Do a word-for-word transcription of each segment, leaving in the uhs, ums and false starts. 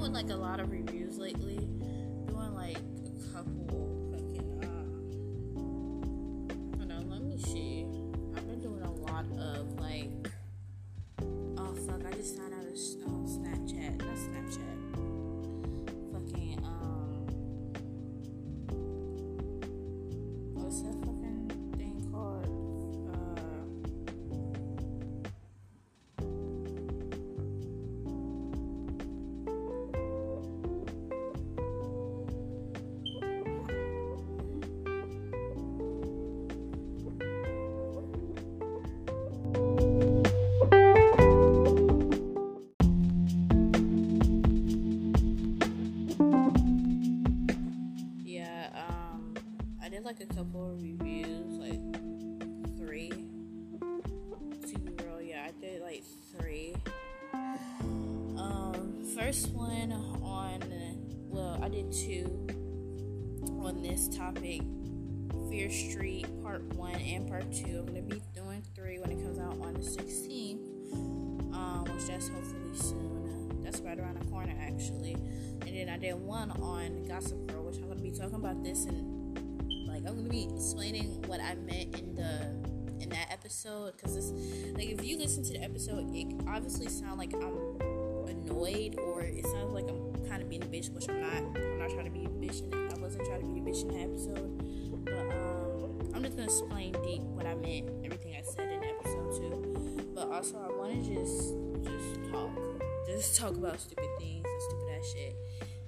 doing like a lot of reviews lately. Doing like a couple fucking uh I don't know, let me see. I've been doing a lot of like oh fuck, I just signed out of uh, Snapchat, not Snapchat. Fucking um what's that fucking thing called? Like a couple of reviews, like three, two girl, yeah, I did like three. Um, first one on, well, I did two on this topic, Fear Street Part One and Part Two. I'm gonna be doing three when it comes out on the sixteenth, um, which that's hopefully soon. That's right around the corner, actually. And then I did one on Gossip Girl, which I'm gonna be talking about this in. Like, I'm gonna be explaining what I meant in the in that episode, because it's like if you listen to the episode, it obviously sounds like I'm annoyed or it sounds like I'm kind of being a bitch, which I'm not. I'm not trying to be a bitch, and I wasn't trying to be a bitch in the episode. But um, I'm just gonna explain deep what I meant, everything I said in episode two. But also, I want to just just talk, just talk about stupid things and stupid ass shit.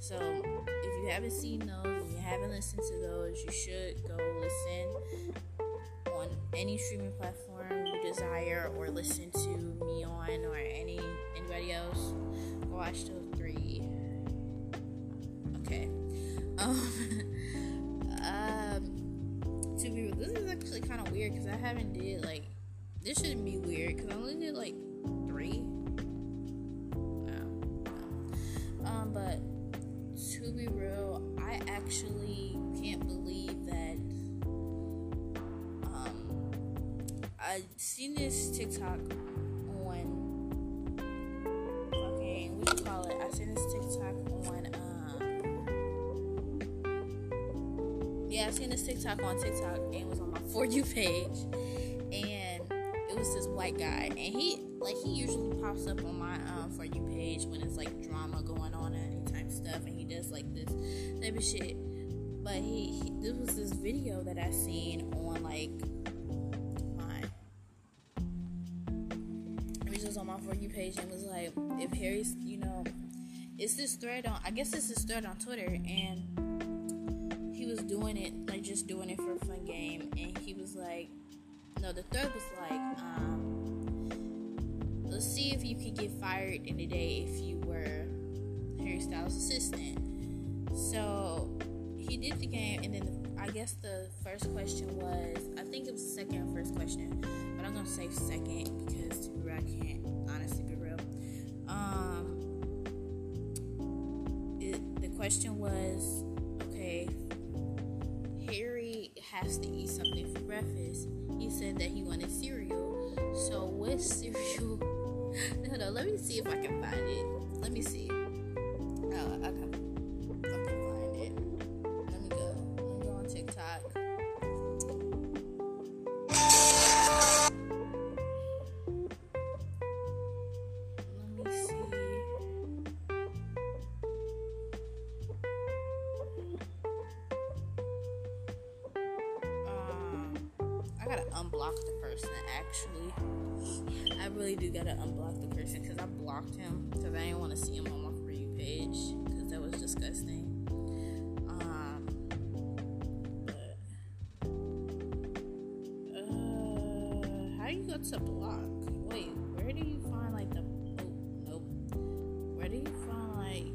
So if you haven't seen those, if you haven't listened to those, you should go listen on any streaming platform you desire, or listen to me on, or any anybody else. Go watch those three. Okay. Um. um to be, this is actually kind of weird because I haven't did like this shouldn't be weird because I only did like three. No. Um. But. To be real, I actually can't believe that um, I've seen this TikTok on, okay, what do you call it? I've seen this TikTok on, um, yeah, I've seen this TikTok on TikTok, and it was on my For You page, and it was this white guy, and he, like, he usually pops up on my um, For You page when it's, like, drama going on and stuff, and he does like this type of shit. But he, he this was this video that I seen on like my which was on my For You page, and was like, if Harry's, you know, it's this thread on I guess this is thread on Twitter, and he was doing it like just doing it for a fun game, and he was like, no, the thread was like, um, let's see if you could get fired in a day if you were Harry Styles' assistant. So he did the game, and then I guess the first question was, I think it was the second or first question, but I'm gonna say second because to be real, I can't honestly be real. Um, it, the question was, okay, Harry has to eat something for breakfast. He said that he wanted cereal. So what cereal? Hold on, let me see if I can find it. Let me see. Oh, I can find it. Let me go. Let me go on TikTok. Let me see. Um, I gotta unblock the person, actually. I really do gotta unblock the person because I blocked him because I didn't want to see him on my page because that was disgusting. Um, but, uh, how do you go to block? Wait, where do you find like the? Oh, nope. Where do you find like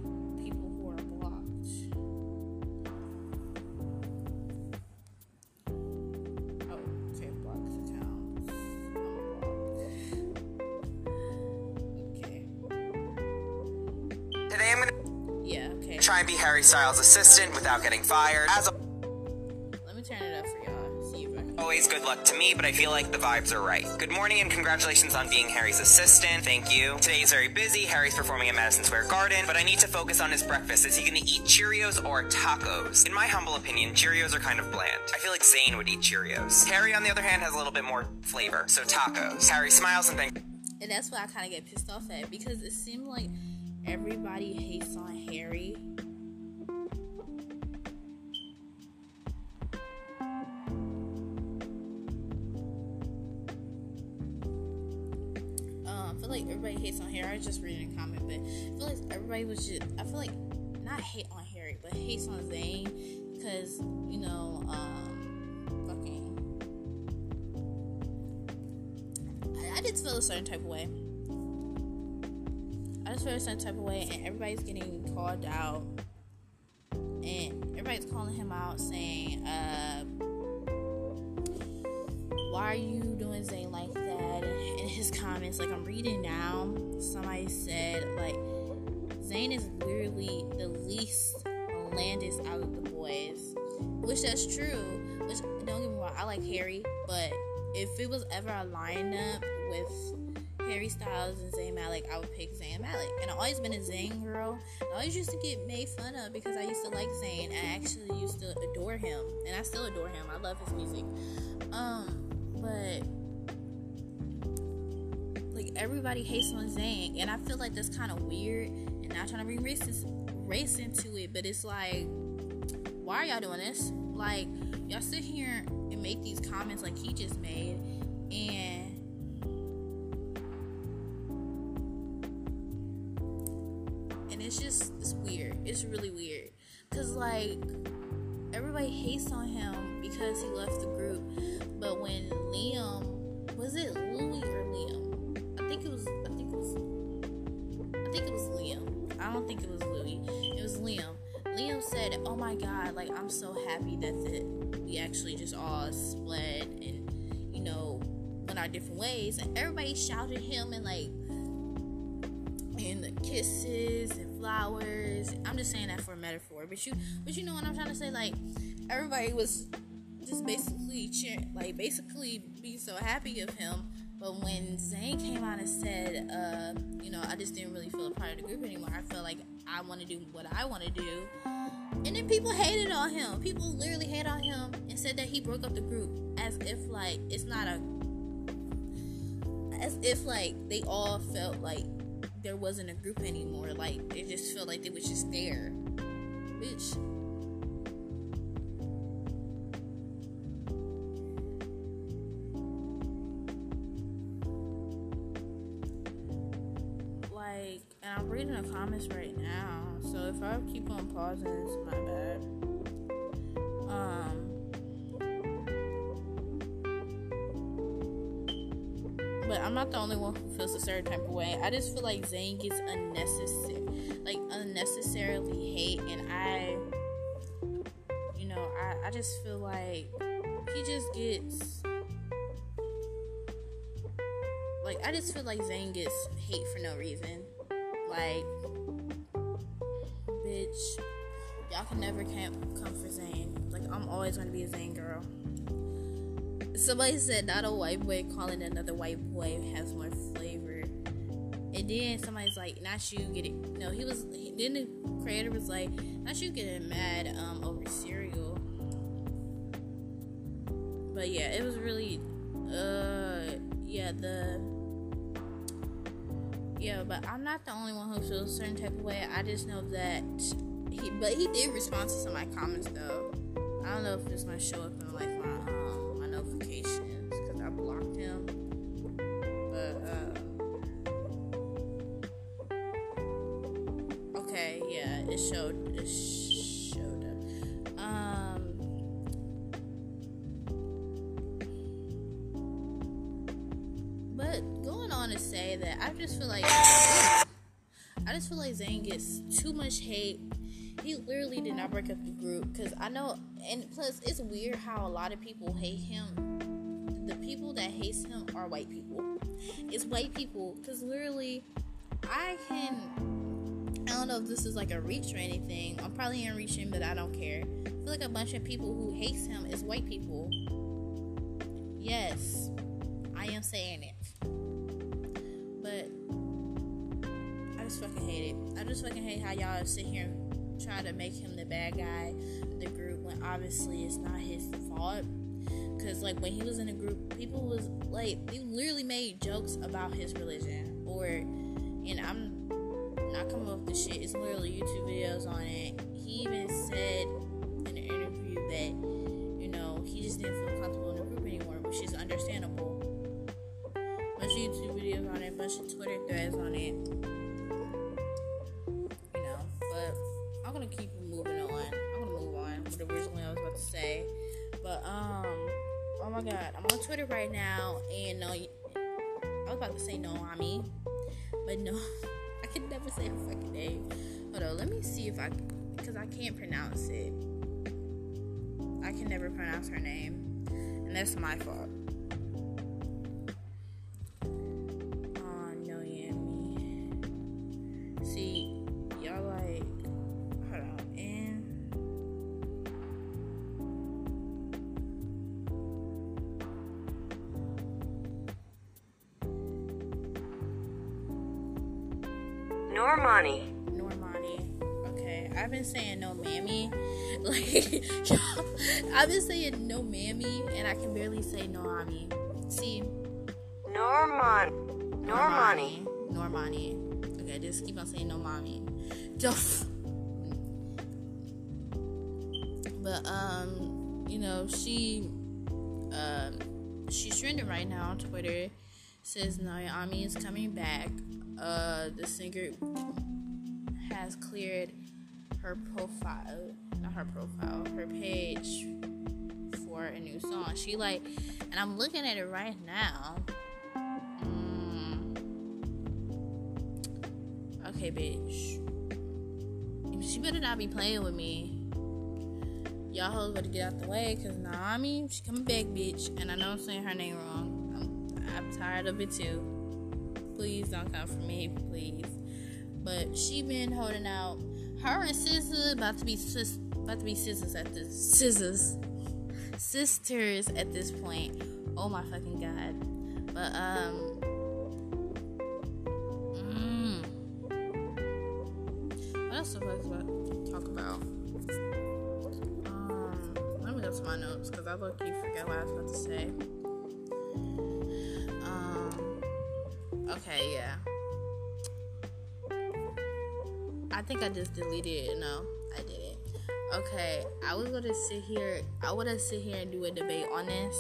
people who are blocked? Oh, okay, blocked accounts. Unblocked. Okay. Today I'm gonna yeah, okay. try and be Harry Styles' assistant without getting fired. As a- Let me turn it up for y'all. See if I can. always, good luck to me, but I feel like the vibes are right. Good morning and congratulations on being Harry's assistant. Thank you. Today is very busy. Harry's performing at Madison Square Garden, but I need to focus on his breakfast. Is he gonna eat Cheerios or tacos? In my humble opinion, Cheerios are kind of bland. I feel like Zayn would eat Cheerios. Harry, on the other hand, has a little bit more flavor, so tacos. Harry smiles and thanks. And that's what I kind of get pissed off at, because it seemed like everybody hates on Harry. Um, I feel like everybody hates on Harry. I was just reading a comment, but I feel like everybody was just, I feel like, not hate on Harry, but hates on Zayn, because, you know, um, fucking, I, I just feel a certain type of way. I just feel a certain type of way, and everybody's getting called out, and everybody's calling him out, saying, uh, why are you doing Zayn like that? And in his comments, like I'm reading now, somebody said, like, Zayn is literally the least blandest out of the boys, which that's true, which, don't get me wrong, I like Harry, but if it was ever a lineup with Harry Styles and Zayn Malik, I would pick Zayn Malik. And I've always been a Zayn girl. I always used to get made fun of because I used to like Zayn. I actually used to adore him, and I still adore him. I love his music. Um, but like everybody hates on Zayn, and I feel like that's kind of weird. And not trying to be racist, racist to it, but it's like, why are y'all doing this? Like y'all sit here and make these comments like he just made, and it's just, it's weird. It's really weird. Because, like, everybody hates on him because he left the group. But when Liam, was it Louie or Liam? I think it was, I think it was, I think it was Liam. I don't think it was Louie. It was Liam. Liam said, oh my God, like, I'm so happy that the, we actually just all split and, you know, went our different ways. And everybody shouted him and, like, and the kisses and flowers. I'm just saying that for a metaphor, but you, but you know what I'm trying to say. Like everybody was just basically cheering, like basically being so happy of him. But when Zayn came out and said, uh, you know, I just didn't really feel a part of the group anymore. I felt like I want to do what I want to do. And then people hated on him. People literally hated on him and said that he broke up the group as if like it's not a, as if like they all felt like there wasn't a group anymore, like it just felt like they was just there. Bitch. Like, and I'm reading the comments right now, so if I keep on pausing, it's my bad. But I'm not the only one who feels a certain type of way. I just feel like Zayn gets unnecessary, like unnecessarily hate, and I, you know, I, I just feel like he just gets, like I just feel like Zayn gets hate for no reason. Like, bitch, y'all can never come for Zayn. Like I'm always gonna be a Zayn girl. Somebody said not a white boy calling another white boy has more flavor, and then somebody's like, "Not you getting no." He was he, then the creator was like, "Not you getting mad um, over cereal." But yeah, it was really, uh, yeah the yeah. But I'm not the only one who feels a certain type of way. I just know that he, but he did respond to some of my comments though. I don't know if it's gonna show up in like my um. notifications because I blocked him, but uh, okay, yeah, it showed, it showed up. Um, but going on to say that I just feel like I just feel like Zayn gets too much hate. He literally did not break up the group, because I know, and plus it's weird how a lot of people hate him. The people that hates him are white people. It's white people, because literally, I can, I don't know if this is like a reach or anything. I'm probably in reaching, but I don't care. I feel like a bunch of people who hates him is white people. Yes, I am saying it. But I just fucking hate it. I just fucking hate how y'all sit here and try to make him the bad guy of the group when obviously it's not his fault. Because, like, when he was in a group, people was, like, they literally made jokes about his religion. Or, and I'm not coming up with this shit. It's literally YouTube videos on it. He even said in an interview that, you know, he just didn't feel comfortable in the group anymore, which is understandable. A bunch of YouTube videos on it, a bunch of Twitter threads on it. You know, but I'm going to keep moving on. I'm going to move on with originally I was about to say. But, um, oh my god, I'm on Twitter right now, and no, I was about to say Normani, but no, I can never say her fucking name. Hold on, let me see if I, because I can't pronounce it. I can never pronounce her name, and that's my fault. Oh, no, yeah, me. See, y'all like, hold on, and Normani. Normani. Okay, I've been saying no mammy. Like, y'all, I've been saying no mammy, and I can barely say Normani. See? Normani. Normani. Normani. Okay, just keep on saying no mommy. Just. But, um, you know, she, um, she's trending right now on Twitter. Says Normani is coming back. Uh, the singer has cleared her profile, not her profile, her page for a new song. She like, and I'm looking at it right now. Mm. Okay, bitch. She better not be playing with me. Y'all hoes better get out the way, cause Normani, she coming back, bitch. And I know I'm saying her name wrong. I'm, I'm tired of it too. Please don't come for me, please. But she been holding out. Her and Scissors about to be sis, about to be sisters at this scissors, sisters at this point. Oh my fucking god! But um, mm, what else do I talk about? Um, let me go to my notes because I look you forget what I was about to say. Okay, yeah. I think I just deleted it. No, I didn't. Okay, I was gonna sit here. I wanna sit here and do a debate on this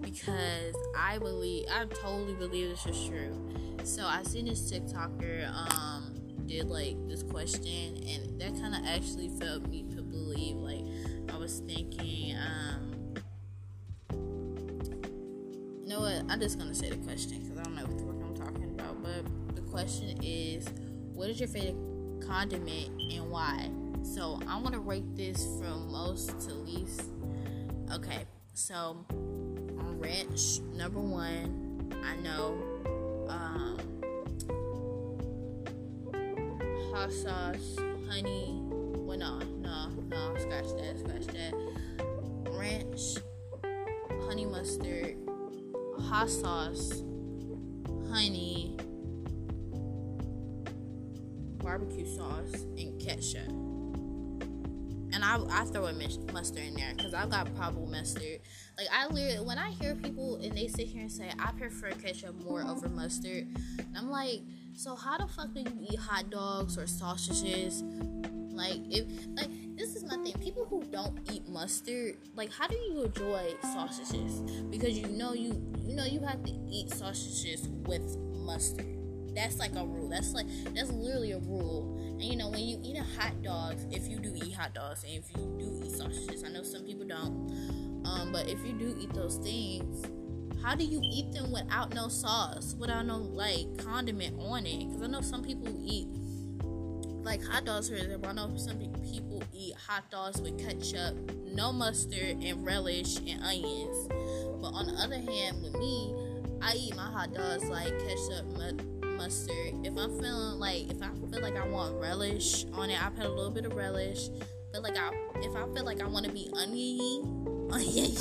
because I believe, I totally believe this is true. So I seen this TikToker um did like this question, and that kind of actually felt me to believe. Like I was thinking, um, you know what? I'm just gonna say the question because I don't know what the fuck I'm talking about. But the question is, what is your favorite condiment and why? So I'm gonna rate this from most to least. Okay, so on ranch number one, I know um, hot sauce, honey. Well, no, no, no. Scratch that. Scratch that. Ranch, honey mustard, hot sauce, honey, barbecue sauce, and ketchup. And I, I throw a mustard in there because I've got problem mustard. Like I literally, when I hear people and they sit here and say I prefer ketchup more over mustard, and I'm like, so how the fuck do you eat hot dogs or sausages? Like if like this is my thing. People who don't eat mustard, like how do you enjoy sausages? Because you know you you know you have to eat sausages with mustard. That's like a rule. That's like that's literally a rule. And you know when you eat a hot dogs, if you do eat hot dogs and if you do eat sausages, I know some people don't. Um, but if you do eat those things, how do you eat them without no sauce, without no like condiment on it? Because I know some people eat. Like hot dogs, for example, I know some people eat hot dogs with ketchup, no mustard, and relish and onions. But on the other hand, with me, I eat my hot dogs like ketchup, mu- mustard. If I'm feeling like, if I feel like I want relish on it, I put a little bit of relish. Feel like I, if I feel like I want to be oniony, oniony,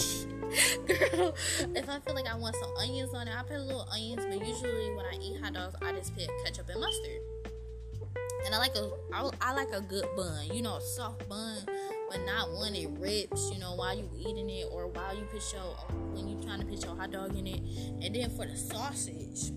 Girl, if I feel like I want some onions on it, I put a little onions, but usually when I eat hot dogs, I just put ketchup and mustard. And I like a, I, I like a good bun, you know, a soft bun, but not one it rips, you know, while you eating it or while you put your, when you trying to put your hot dog in it. And then for the sausage,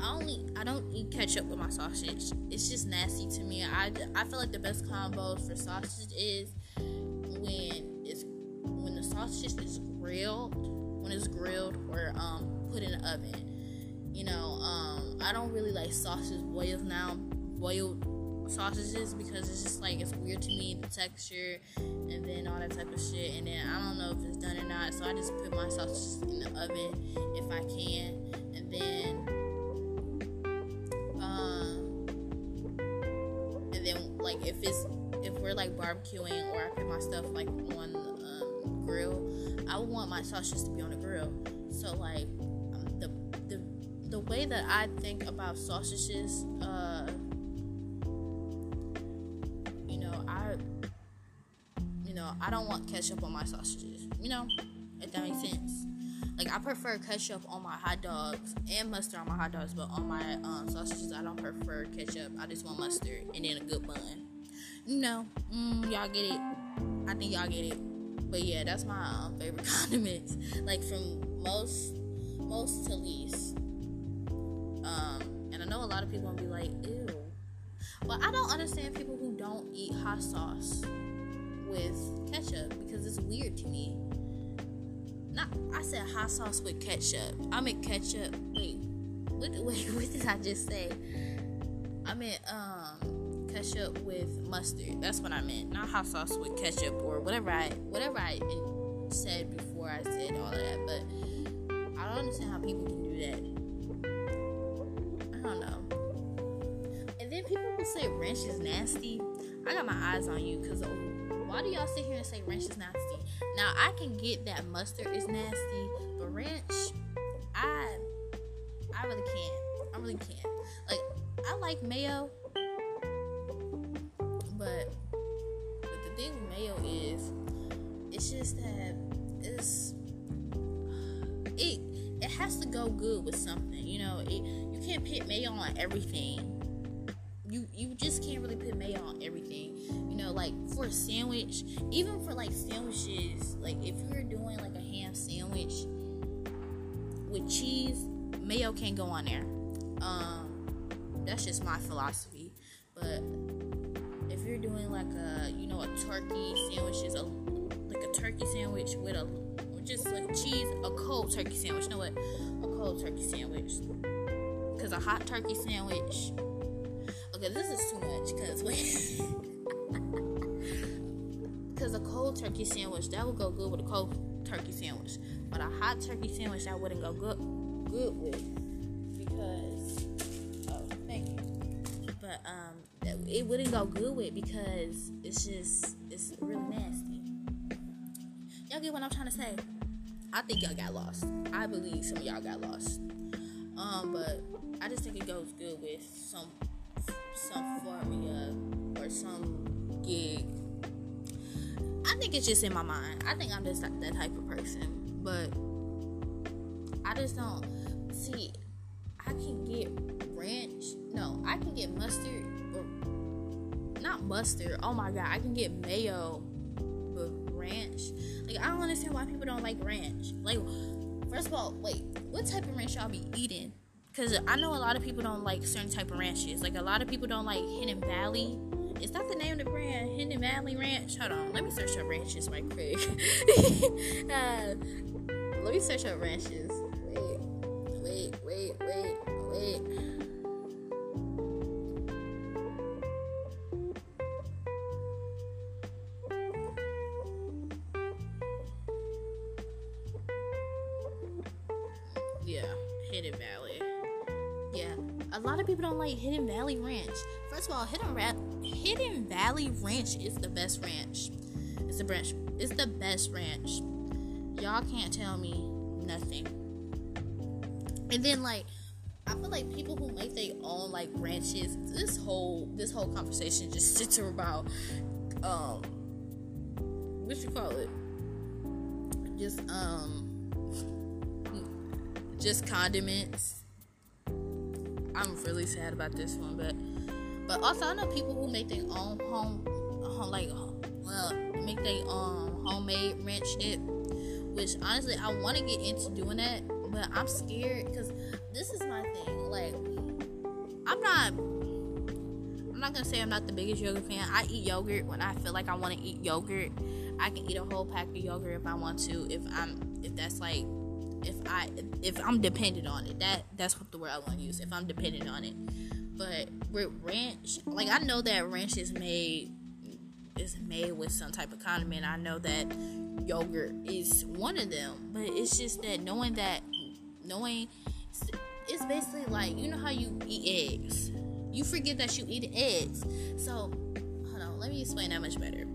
I only, I don't eat ketchup with my sausage. It's just nasty to me. I, I feel like the best combo for sausage is when it's, when the sausage is grilled, when it's grilled or um put in the oven. You know, um I don't really like sausage boils now. boiled sausages, because it's just like, it's weird to me, the texture and then all that type of shit, and then I don't know if it's done or not, so I just put my sausages in the oven if I can. And then um and then like if it's if we're like barbecuing, or I put my stuff like on the um, grill, I want my sausages to be on the grill. So like um, the the the way that I think about sausages, uh I, you know, I don't want ketchup on my sausages, you know, if that makes sense. Like, I prefer ketchup on my hot dogs and mustard on my hot dogs, but on my um, sausages, I don't prefer ketchup. I just want mustard and then a good bun. You know, mm, y'all get it. I think y'all get it. But yeah, that's my um, favorite condiments. Like, from most, most to least. Um, and I know a lot of people will be like, ew. Well, I don't understand people who don't eat hot sauce with ketchup, because it's weird to me. Not, I said hot sauce with ketchup. I meant ketchup. Wait, what, wait, what did I just say? I meant um, ketchup with mustard. That's what I meant. Not hot sauce with ketchup or whatever I whatever I said before I said all of that. But I don't understand how people can do that. I don't know. Then people will say ranch is nasty. I got my eyes on you, because why do y'all sit here and say ranch is nasty? Now, I can get that mustard is nasty, but ranch, I I really can't. I really can't. Like, I like mayo, but, but the thing with mayo is, it's just that it's, it, it has to go good with something, you know? It, you can't put mayo on everything. You you just can't really put mayo on everything, you know, like for a sandwich, even for like sandwiches, like if you're doing like a ham sandwich with cheese, mayo can't go on there. Um, that's just my philosophy. But if you're doing like a, you know, a turkey sandwich, is a, like a turkey sandwich with a, or just like cheese, a cold turkey sandwich, you know what, a cold turkey sandwich, because a hot turkey sandwich, this is too much, because because a cold turkey sandwich, that would go good with a cold turkey sandwich, but a hot turkey sandwich, that wouldn't go good good with, because oh thank you but um it wouldn't go good with, because it's just, it's really nasty. Y'all get what I'm trying to say? I think y'all got lost. I believe some of y'all got lost. Um but I just think it goes good with some some formula or some gig. I think it's just in my mind. I think I'm just that, that type of person. But I just don't see. I can get ranch. No, I can get mustard, or not mustard. Oh my god, I can get mayo, but ranch. Like, I don't understand why people don't like ranch. Like, first of all, wait, what type of ranch y'all be eating? Because I know a lot of people don't like certain type of ranches. Like, a lot of people don't like Hidden Valley. Is that the name of the brand? Hidden Valley Ranch? Hold on. Let me search up ranches right quick. uh, let me search up ranches. Wait. Wait, wait, wait, wait. Yeah. Hidden Valley. A lot of people don't like Hidden Valley Ranch. First of all, Hidden, Ra- Hidden Valley Ranch is the best ranch. It's the branch. It's the best ranch. Y'all can't tell me nothing. And then, like, I feel like people who make their own like ranches, this whole this whole conversation just sits about um, what you call it? just um just condiments. I'm really sad about this one, but but also I know people who make their own home, home like well make their own homemade ranch dip, which honestly I want to get into doing that, but I'm scared because this is my thing. Like I'm not. I'm not gonna say I'm not the biggest yogurt fan. I eat yogurt when I feel like I want to eat yogurt. I can eat a whole pack of yogurt if I want to. If I'm, if that's like, if I, if I'm dependent on it. That that's what the word I want to use. If I'm dependent on it. But with ranch, like I know that ranch is made, is made with some type of condiment. I know that yogurt is one of them. But it's just that knowing that, knowing, it's basically like, you know how you eat eggs. You forget that you eat eggs. So, hold on, let me explain that much better.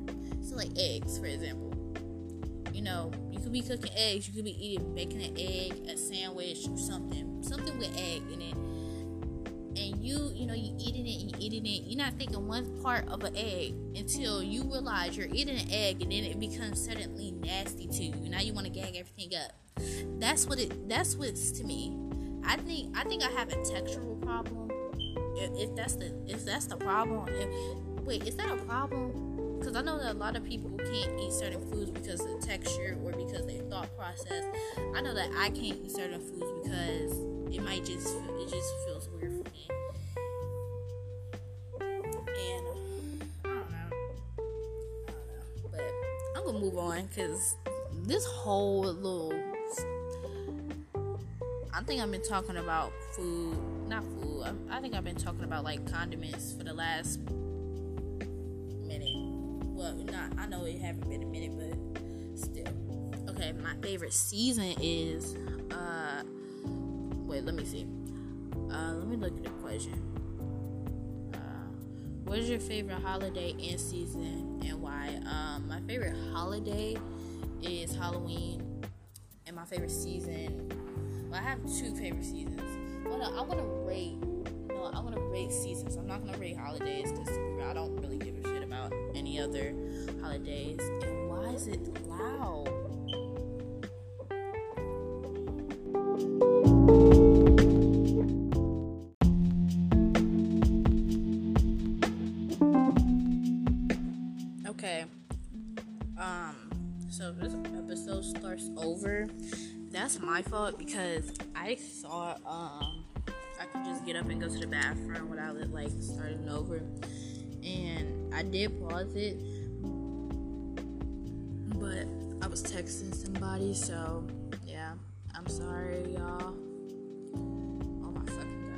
So, like eggs, for example. You know, you could be cooking eggs. You could be eating, making an egg, a sandwich, or something. Something with egg in it. And you, you know, you eating it, you eating it. You're not thinking one part of an egg until you realize you're eating an egg, and then it becomes suddenly nasty to you. Now you want to gag everything up. That's what it, that's what's to me. I think, I think I have a textural problem. If that's the if that's the problem, if, wait, is that a problem? Because I know that a lot of people can't eat certain foods because of the texture or because of their thought process. I know that I can't eat certain foods because it might just it just feels weird for me. And I don't know, I don't know. But I'm gonna move on because this whole little I think I've been talking about food, not food. I, I think I've been talking about like condiments for the last minute. Well, not. I know it haven't been a minute, but still. Okay, my favorite season is. Uh, wait, let me see. Uh, let me look at the question. Uh, what is your favorite holiday and season, and why? Um, my favorite holiday is Halloween, and my favorite season. Well, I have two favorite seasons. Well, no, I want to rate. No, I want to rate seasons. I'm not gonna rate holidays because I don't really give a shit about any other holidays. And why is it loud? Okay. Um. So this episode starts over. That's my fault because I thought um, I could just get up and go to the bathroom without it like starting over, and I did pause it, but I was texting somebody, so yeah, I'm sorry, y'all. Oh my fucking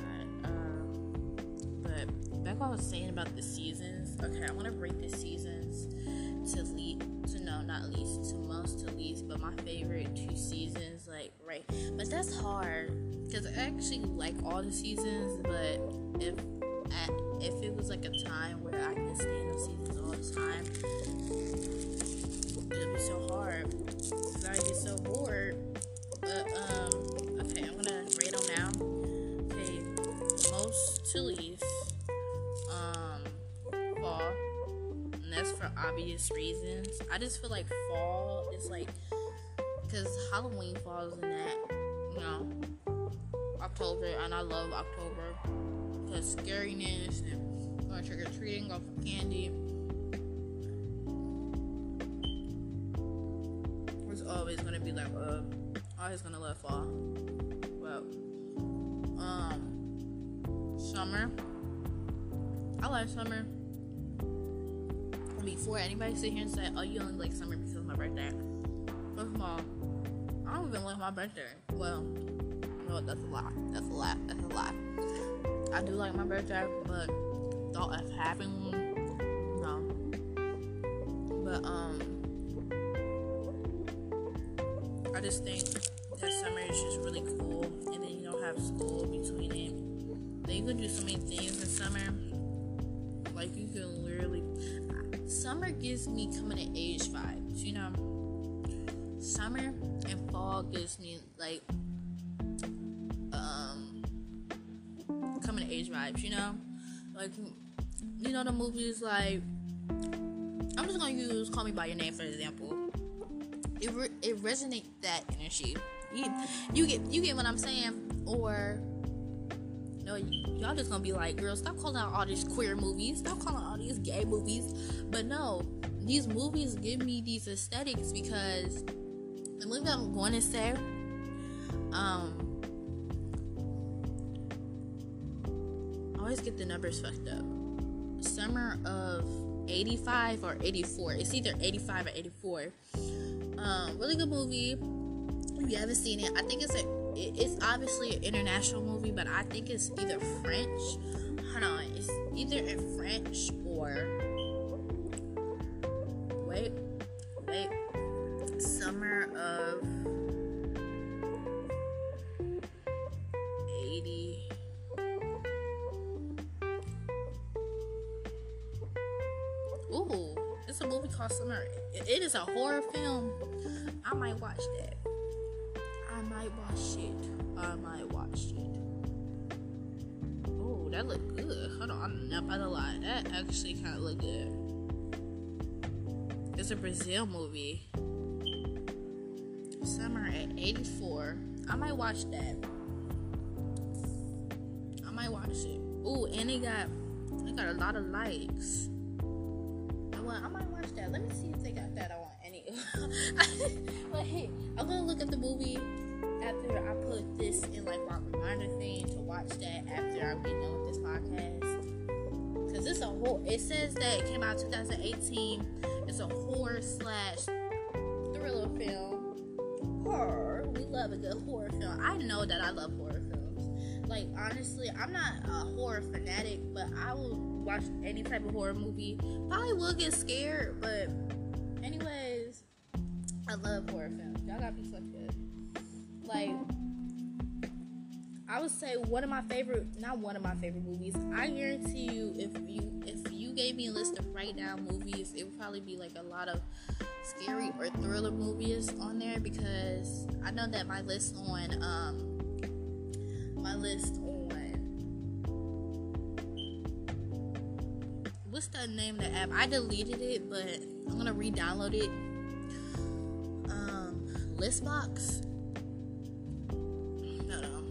god! Um, but back what I was saying about the seasons. Okay, I want to break the seasons to lead. To no, not least, to most, to least, but my favorite two seasons, like, right, but that's hard, because I actually like all the seasons, but if I, if it was, like, a time where I could stay in the seasons all the time, it would be so hard, because I get so bored, but, um, okay, I'm gonna rate them now, okay, most to least, um, fall. And that's for obvious reasons. I just feel like fall is like, because Halloween falls in that, you know, October, and I love October because scariness and going trick or treating, going for candy was always gonna be like, uh, always gonna love fall. Well, um, summer. I like summer. Before anybody sit here and say, oh, you only like summer because of my birthday. First of all, I don't even like my birthday. Well, no, that's a lie. That's a lie. That's a lie. I do like my birthday, but thought of having one, no. But, um, I just think that summer is just really cool, and then you don't have school between it. Then you can do so many things in summer. Like, you can literally... Summer gives me coming of age vibes, you know. Summer and fall gives me like um coming of age vibes, you know. Like, you know the movies like, I'm just gonna use Call Me By Your Name for example. it re- it resonates that energy. You, you get you get what I'm saying? Or no, y- y'all just gonna be like, girl, stop calling out all these queer movies, stop calling out all these gay movies. But no, these movies give me these aesthetics because the movie I'm going to say, um, I always get the numbers fucked up. Summer of eighty-five or eighty-four. It's either eighty-five or eighty-four. Um, really good movie. If you haven't seen it, I think it's a. It's obviously an international movie, but I think it's either French. Hold on, it's either in French or. Wait, wait. Summer of eighty. Ooh, it's a movie called Summer. It is a horror film. I might watch that. I might watch it. I might watch it. Oh, that looked good. Hold on, I'm not about to lie. That actually kind of looked good. It's a Brazil movie. Summer at eighty-four. I might watch that. I might watch it. Ooh, and it got it got a lot of likes. I might watch that. Let me see if they got that on any. But hey, I'm gonna look at the movie after I put this in like my reminder thing to watch that after I'm getting done with this podcast. Cause it's a whole. It says that it came out twenty eighteen. It's a horror slash thriller film. Horror. We love a good horror film. I know that I love horror films. Like honestly, I'm not a horror fanatic, but I will. Watch any type of horror movie. Probably will get scared, but anyways, I love horror films. Y'all gotta be fucked up. Like, I would say one of my favorite, not one of my favorite movies. I guarantee you, if you if you gave me a list of write down movies, it would probably be like a lot of scary or thriller movies on there because I know that my list on um my list on. What's the name of the app? I deleted it, but I'm gonna re-download it. Um, Listbox. No, no.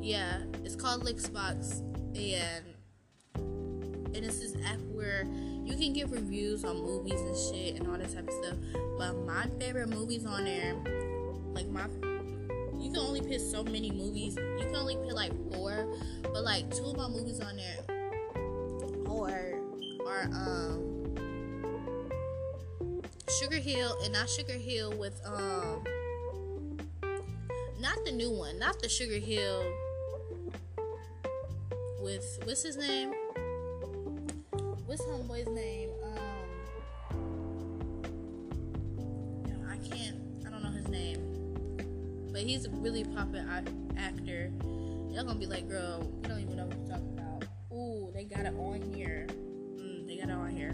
Yeah, it's called Listbox, and and it's this app where you can give reviews on movies and shit and all that type of stuff. But my favorite movies on there, like my. You can only pick so many movies. You can only pick like four, but like two of my movies on there are are um Sugar Hill and not Sugar Hill with um not the new one, not the Sugar Hill with what's his name? What's homeboy's name? Um, I can't. I don't know his name. But he's a really popular actor. Y'all gonna be like, girl, we don't even know what you're talking about. Ooh, they got it on here. Mm, they got it on here.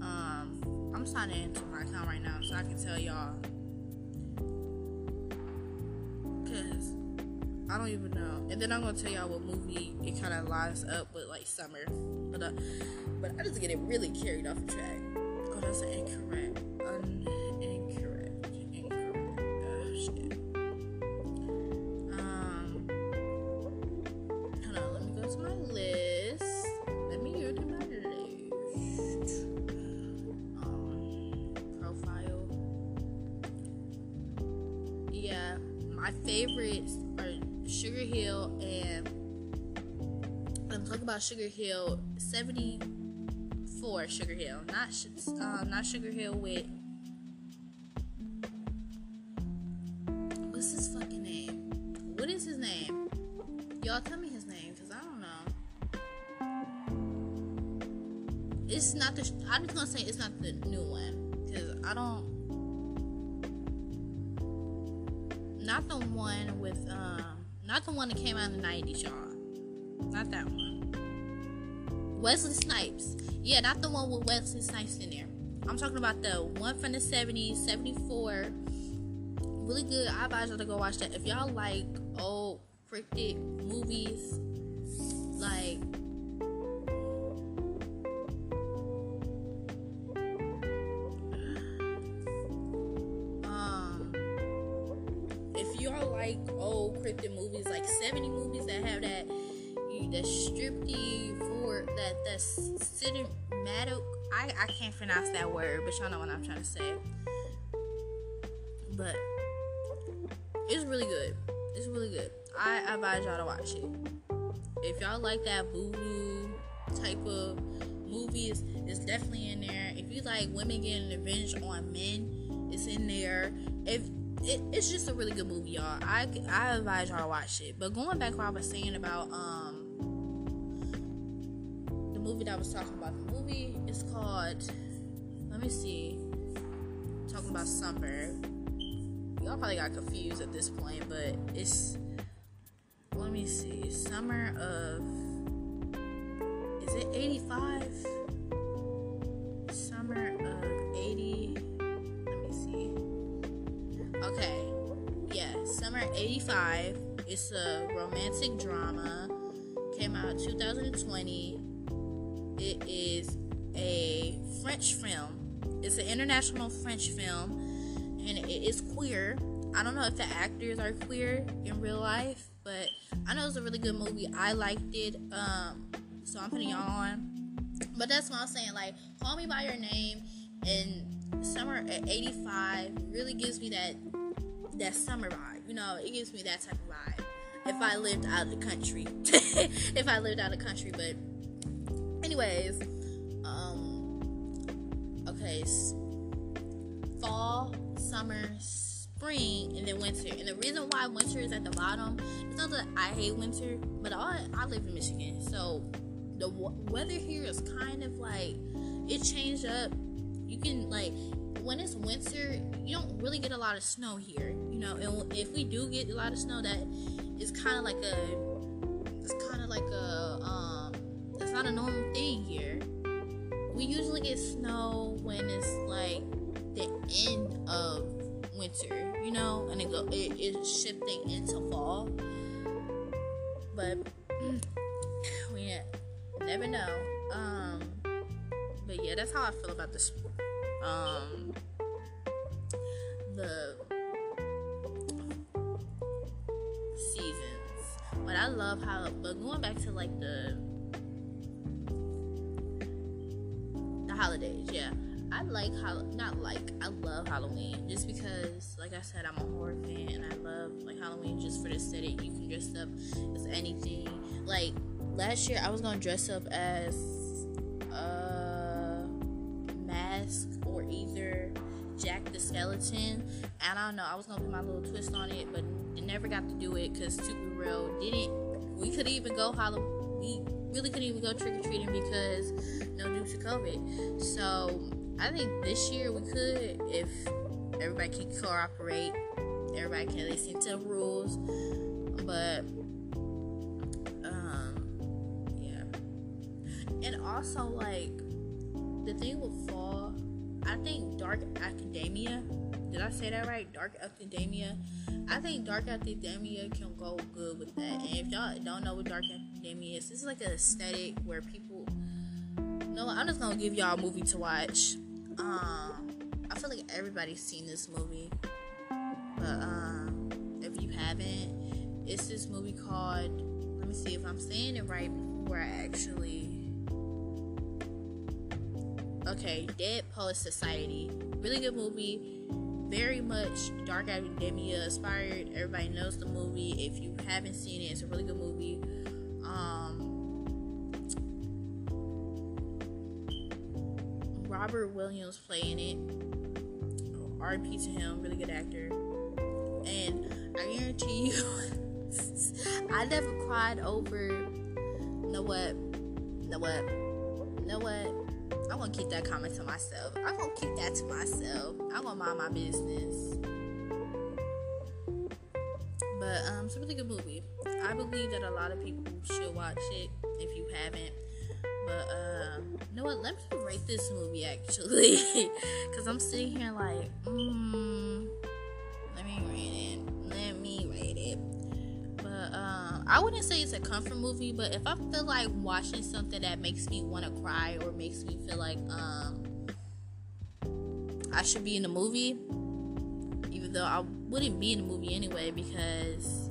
Um, I'm signing into my account right now so I can tell y'all. Because I don't even know. And then I'm gonna tell y'all what movie it kind of lines up with, like, Summer. But, uh, but I just get it really carried off the track. Oh, that's an incorrect. Un- incorrect. Incorrect. Oh, shit. Favorites are Sugar Hill and I'm talking about Sugar Hill seventy-four Sugar Hill, not uh, not Sugar Hill with what's his fucking name? What is his name? Y'all tell me his name because I don't know. It's not the. I'm just gonna say it's not the new one because I don't. Not the one with, um, not the one that came out in the nineties, y'all. Not that one. Wesley Snipes. Yeah, not the one with Wesley Snipes in there. I'm talking about the one from the seventies, seventy-four. Really good. I advise y'all to go watch that. If y'all like old, cryptic movies, like... like old cryptid movies, like seventy movies that have that that stripty for that that cinematic. I I can't pronounce that word, but y'all know what I'm trying to say. But it's really good. It's really good. I advise y'all to watch it. If y'all like that voodoo type of movies, it's definitely in there. If you like women getting revenge on men, it's in there. If it, it's just a really good movie, y'all. I, I advise y'all to watch it. But going back to what I was saying about um the movie that I was talking about. The movie is called, let me see, I'm talking about summer. Y'all probably got confused at this point, but it's, let me see, summer of, is it eighty-five? Summer of eighty, let me see. Okay, yeah, summer eighty-five. It's a romantic drama. Came out in two thousand twenty. It is a French film. It's an international French film. And it is queer. I don't know if the actors are queer in real life, but I know it's a really good movie. I liked it, um, so I'm putting y'all on. But that's what I'm saying. Like, Call Me By Your Name and Summer at eighty-five really gives me that that summer vibe. You know, it gives me that type of vibe. If I lived out of the country, if I lived out of the country. But, anyways, um, okay, fall, summer, spring, and then winter. And the reason why winter is at the bottom, it's not that I hate winter, but I, I live in Michigan, so the w- weather here is kind of like, it changed up. You can, like, when it's winter, you don't really get a lot of snow here, you know, and if we do get a lot of snow, that is kind of like a, it's kind of like a, um, it's not a normal thing here. We usually get snow when it's like the end of winter, you know, and it go it is shifting into fall. But we never know. Um, but yeah, that's how I feel about this. Um, the seasons. But I love how. But going back to like the the holidays, yeah. I like, not like, I love Halloween, just because, like I said, I'm a horror fan, and I love, like, Halloween just for the aesthetic. You can dress up as anything. Like, last year, I was gonna dress up as a mask, or either Jack the Skeleton, I don't know, I was gonna put my little twist on it, but it never got to do it, because Super Real didn't, we couldn't even go Halloween, we really couldn't even go trick-or-treating, because, no, due to COVID, so I think this year we could, if everybody can cooperate, everybody can listen to the rules, but, um, yeah, and also, like, the thing with fall, I think dark academia, did I say that right, dark academia, I think dark academia can go good with that, and if y'all don't know what dark academia is, this is like an aesthetic where people, no, I'm just gonna give y'all a movie to watch. Um, I feel like everybody's seen this movie, but um, if you haven't, it's this movie called, let me see if I'm saying it right before I actually, okay, Dead Poet Society, really good movie, very much dark academia inspired, everybody knows the movie, if you haven't seen it, it's a really good movie. um, Robert Williams playing it. R I P to him, really good actor. And I guarantee you, I never cried over. Know what? Know what? Know what? I'm gonna keep that comment to myself. I'm gonna keep that to myself. I'm gonna mind my business. But um, it's a really good movie. I believe that a lot of people should watch it if you haven't. But, uh, you know what, let me rate this movie, actually, because I'm sitting here like, mm, let me rate it, let me rate it, but, um, I wouldn't say it's a comfort movie, but if I feel like watching something that makes me want to cry, or makes me feel like, um, I should be in a movie, even though I wouldn't be in the movie anyway, because,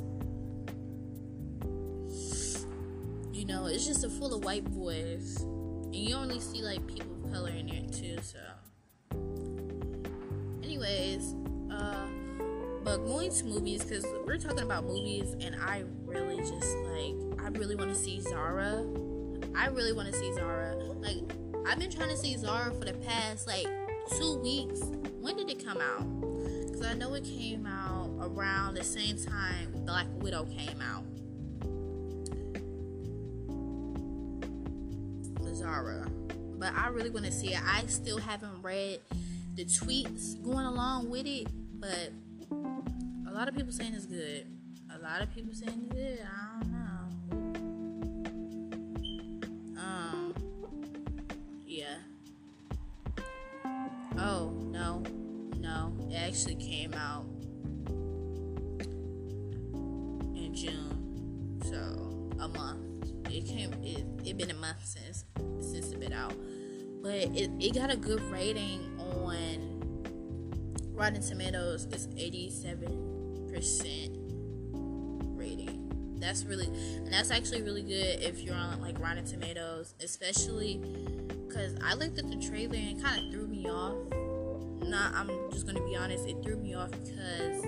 you know, it's just a full of white boys, and you only see, like, people of color in there, too, so, anyways, uh, but going to movies, because we're talking about movies, and I really just, like, I really want to see Zara, I really want to see Zara, like, I've been trying to see Zara for the past, like, two weeks. When did it come out? Because I know it came out around the same time Black Widow came out. Zara. But I really want to see it. I still haven't read the tweets going along with it, but a lot of people saying it's good. A lot of people saying it's good. I don't know. Oh, no, no, it actually came out in June, so a month, it came, it, it been a month since, since it been out, but it, it got a good rating on Rotten Tomatoes. It's eighty-seven percent rating, that's really, and that's actually really good if you're on, like, Rotten Tomatoes, especially, because I looked at the trailer and it kind of threw me off. Nah, I'm just going to be honest. It threw me off because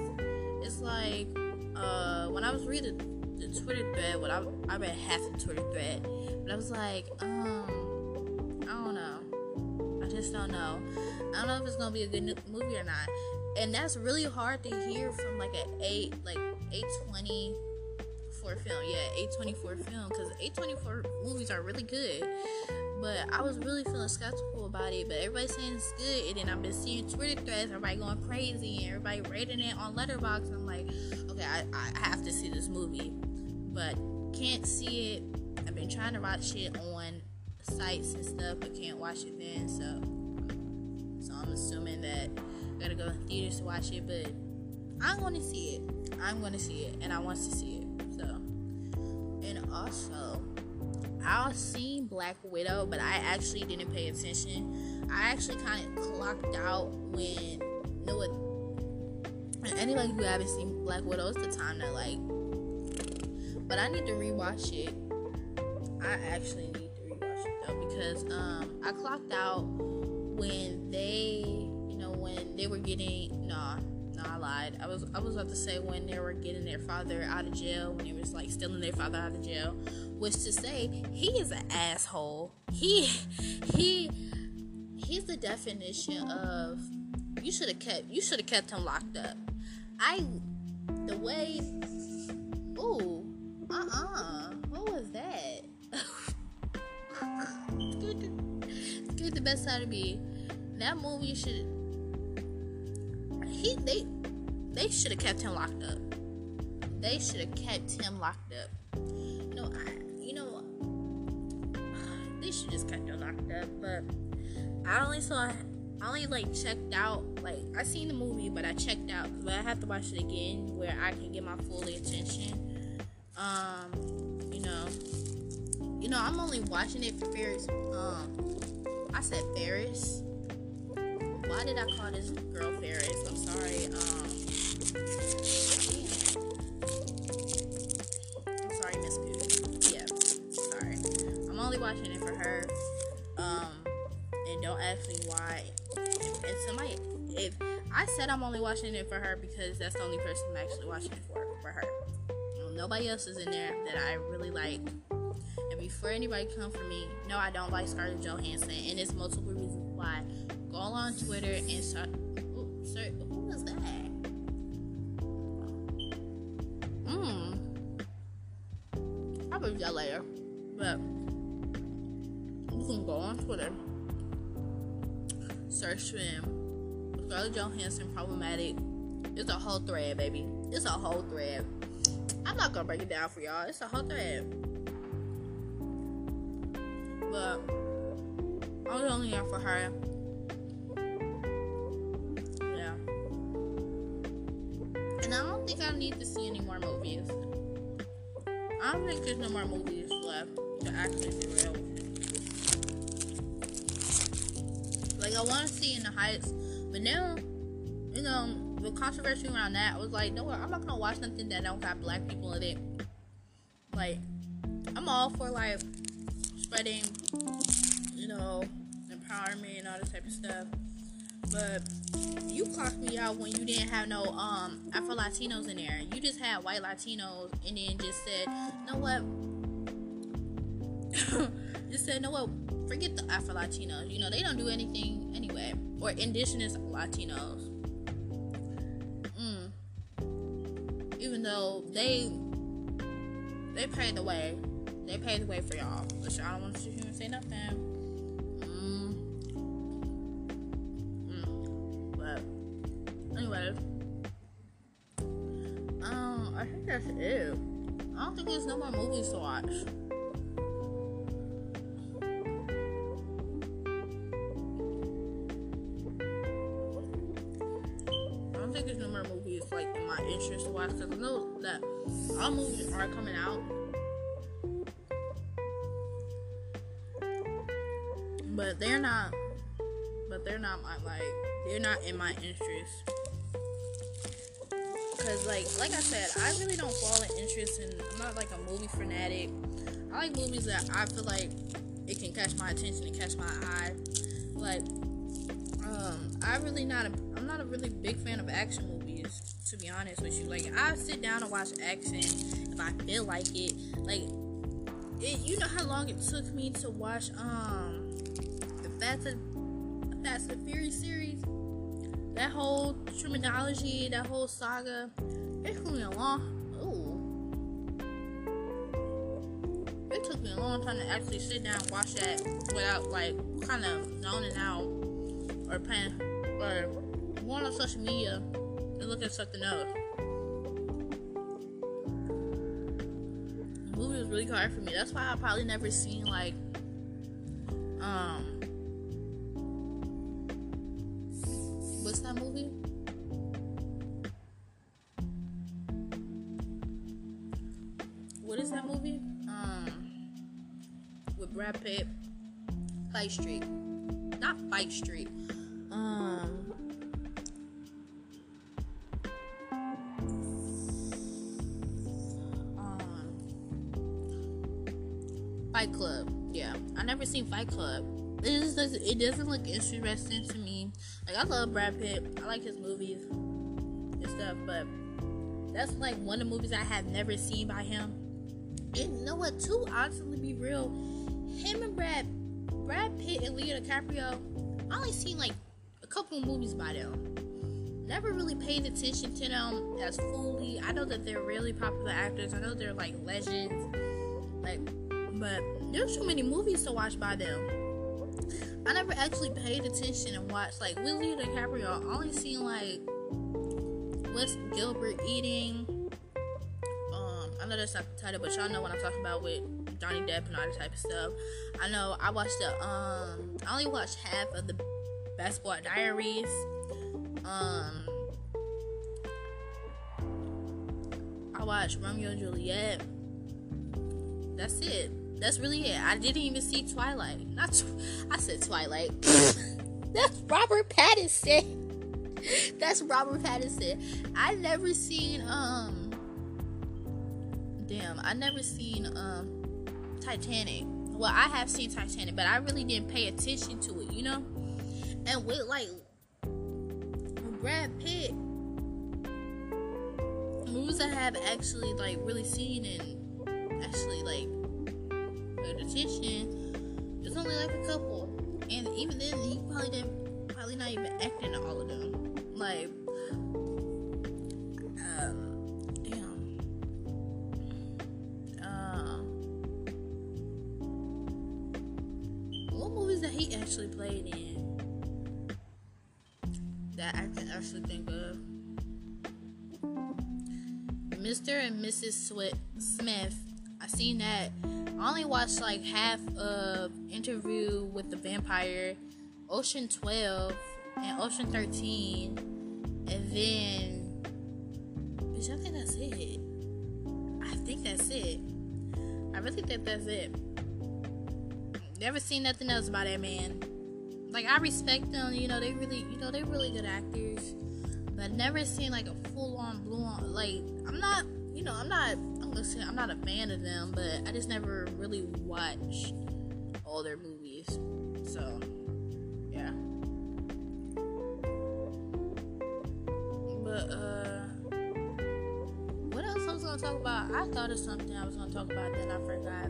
it's like, uh, when I was reading the Twitter thread, well, I, I read half the Twitter thread, but I was like, um, I don't know. I just don't know. I don't know if it's going to be a good movie or not. And that's really hard to hear from, like, an eight, like, eight twenty for a film. Yeah, A twenty-four film, because A twenty-four movies are really good. But I was really feeling skeptical about it. But everybody's saying it's good. And then I've been seeing Twitter threads. Everybody going crazy. And everybody rating it on Letterboxd. And I'm like, okay, I, I have to see this movie. But can't see it. I've been trying to watch it on sites and stuff. But can't watch it then. So, so I'm assuming that I gotta go to theaters to watch it. But I'm going to see it. I'm going to see it. And I want to see it. So. And also, I've seen Black Widow, but I actually didn't pay attention. I actually kind of clocked out when, you know what, anybody who haven't seen Black Widow, it's the time that, like, but I need to rewatch it. I actually need to rewatch it, though, because, um, I clocked out when they, you know, when they were getting, nah, nah, I lied. I was, I was about to say when they were getting their father out of jail, when they was, like, stealing their father out of jail, which to say, he is an asshole. He, he, he's the definition of, you should have kept, you should have kept him locked up. I, the way, ooh, uh-uh, what was that? Scared the, scared the best out of me. That movie should, he, they, they should have kept him locked up. They should have kept him locked up. You know, I, they should just cut them locked up, but I only saw, I only, like, checked out, like, I seen the movie, but I checked out, but I have to watch it again, where I can get my full attention, um, you know, you know, I'm only watching it for Ferris, um, I said Ferris, why did I call this girl Ferris, I'm sorry, um, yeah. Watching it for her, um, and don't ask me why. And somebody, if I said I'm only watching it for her because that's the only person I'm actually watching it for, for her. You know, nobody else is in there that I really like. And before anybody come for me, no, I don't like Scarlett Johansson, and there's multiple reasons why. Go on Twitter and start. Ooh, sir, who was that? Hmm. I'll read that later, but. You can go on Twitter, search for him, Scarlett Johansson problematic. It's a whole thread, baby. It's a whole thread. I'm not gonna break it down for y'all. It's a whole thread. But I was only here for her. Yeah. And I don't think I need to see any more movies. I don't think there's no more movies left to actually be real. Like, I want to see In the Heights, but now, you know, the controversy around that, I was like, no, I'm not gonna watch nothing that don't got black people in it. Like, I'm all for, like, spreading, you know, empowerment and all this type of stuff, but you clocked me out when you didn't have no um Afro Latinos in there. You just had white Latinos, and then just said, you know what? Just said, you know what? Forget the Afro Latinos. You know they don't do anything anyway, or indigenous Latinos. Mm. Even though they they paved the way, they paved the way for y'all, but y'all don't want to sit here and say nothing. Anyway, um, I think that's it. I don't think there's no more movies to watch. I don't think there's no more movies, like, in my interest to watch, because I know that all movies are coming out. But they're not, but they're not, my, like, they're not in my interest. Cause like, like I said, I really don't fall in interest in, I'm not like a movie fanatic. I like movies that I feel like it can catch my attention and catch my eye. Like, um, I really not, a, I'm not a really big fan of action movies, to be honest with you. Like, I sit down and watch action if I feel like it. Like, it, you know how long it took me to watch, um, the Fast and, Fast and Furious series? That whole terminology, that whole saga, it took me a long, ooh, it took me a long time to actually sit down and watch that without, like, kind of zoning out, or playing, or going on social media and looking at something else. The movie was really hard for me. That's why I probably never seen, like, um, what's that movie? What is that movie? Um, with Brad Pitt, Fight Street. Not Fight Street. Um, um, Fight Club. Yeah, I never seen Fight Club. It just doesn't, it doesn't look interesting to me. Like, I love Brad Pitt. I like his movies and stuff, but that's, like, one of the movies I have never seen by him. And you know what, too, honestly, be real, him and Brad, Brad Pitt and Leonardo DiCaprio, I only seen, like, a couple of movies by them. Never really paid attention to them as fully. I know that they're really popular actors. I know they're, like, legends. Like, but there's too many movies to watch by them. I never actually paid attention and watched, like, Wesley DiCaprio. I only seen, like, Wes Gilbert Eating. Um, I know that's not the title, but y'all know what I'm talking about with Johnny Depp and all that type of stuff. I know I watched the, um, I only watched half of the Basketball Diaries. Um, I watched Romeo and Juliet. That's it. That's really it. I didn't even see Twilight. Not, tw- I said Twilight. That's Robert Pattinson. That's Robert Pattinson. I never seen, um, damn, I never seen, um, Titanic. Well, I have seen Titanic, but I really didn't pay attention to it, you know? And with, like, Brad Pitt, movies I have actually, like, really seen and actually, like, attention, there's only like a couple, and even then he probably didn't, probably not even acting to all of them. Like, um, damn, um, what movies that he actually played in that I can actually think of? Mister and Missus Smith. I seen that. I only watched, like, half of Interview with the Vampire, Ocean twelve, and Ocean thirteen, and then, bitch, I think that's it. I think that's it. I really think that's it. Never seen nothing else about that man. Like, I respect them, you know, they really, you know, they really good actors, but I've never seen like a full-on blue-on, like, I'm not, you know, I'm not, I'm gonna say I'm not a fan of them, but I just never really watched all their movies, so, yeah, but, uh, what else I was gonna talk about? I thought of something I was gonna talk about, then I forgot.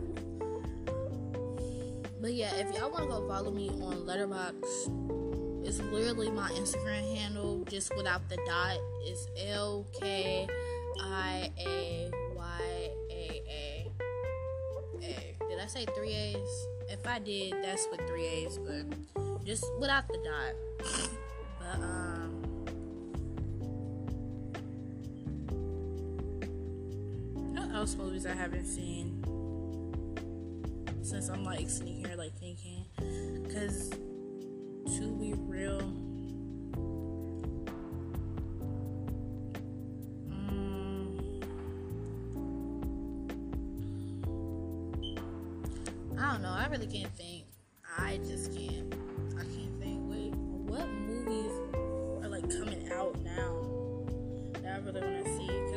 But yeah, if y'all want to go follow me on Letterboxd, it's literally my Instagram handle, just without the dot. It's L K I A Y A A. Did I say three A's? If I did, that's with three A's, but just without the dot. But, um... what else movies I haven't seen? Since I'm like sitting here like thinking, because to be real, um, I don't know, I really can't think, I just can't, I can't think, wait, what movies are like coming out now that I really want to see, because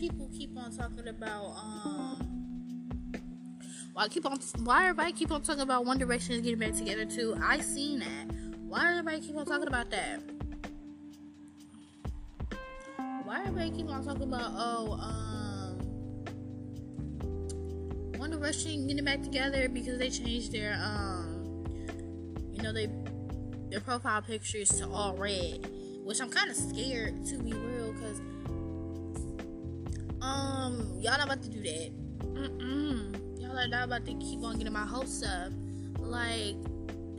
people keep on talking about um why keep on why everybody keep on talking about One Direction is getting back together too. I seen that. Why everybody keep on talking about that? Why everybody keep on talking about oh um One Direction getting back together because they changed their um you know they their profile pictures to all red, which I'm kind of scared to be real, because Um, y'all not about to do that. Mm-mm. Y'all are not about to keep on getting my hopes up. Like,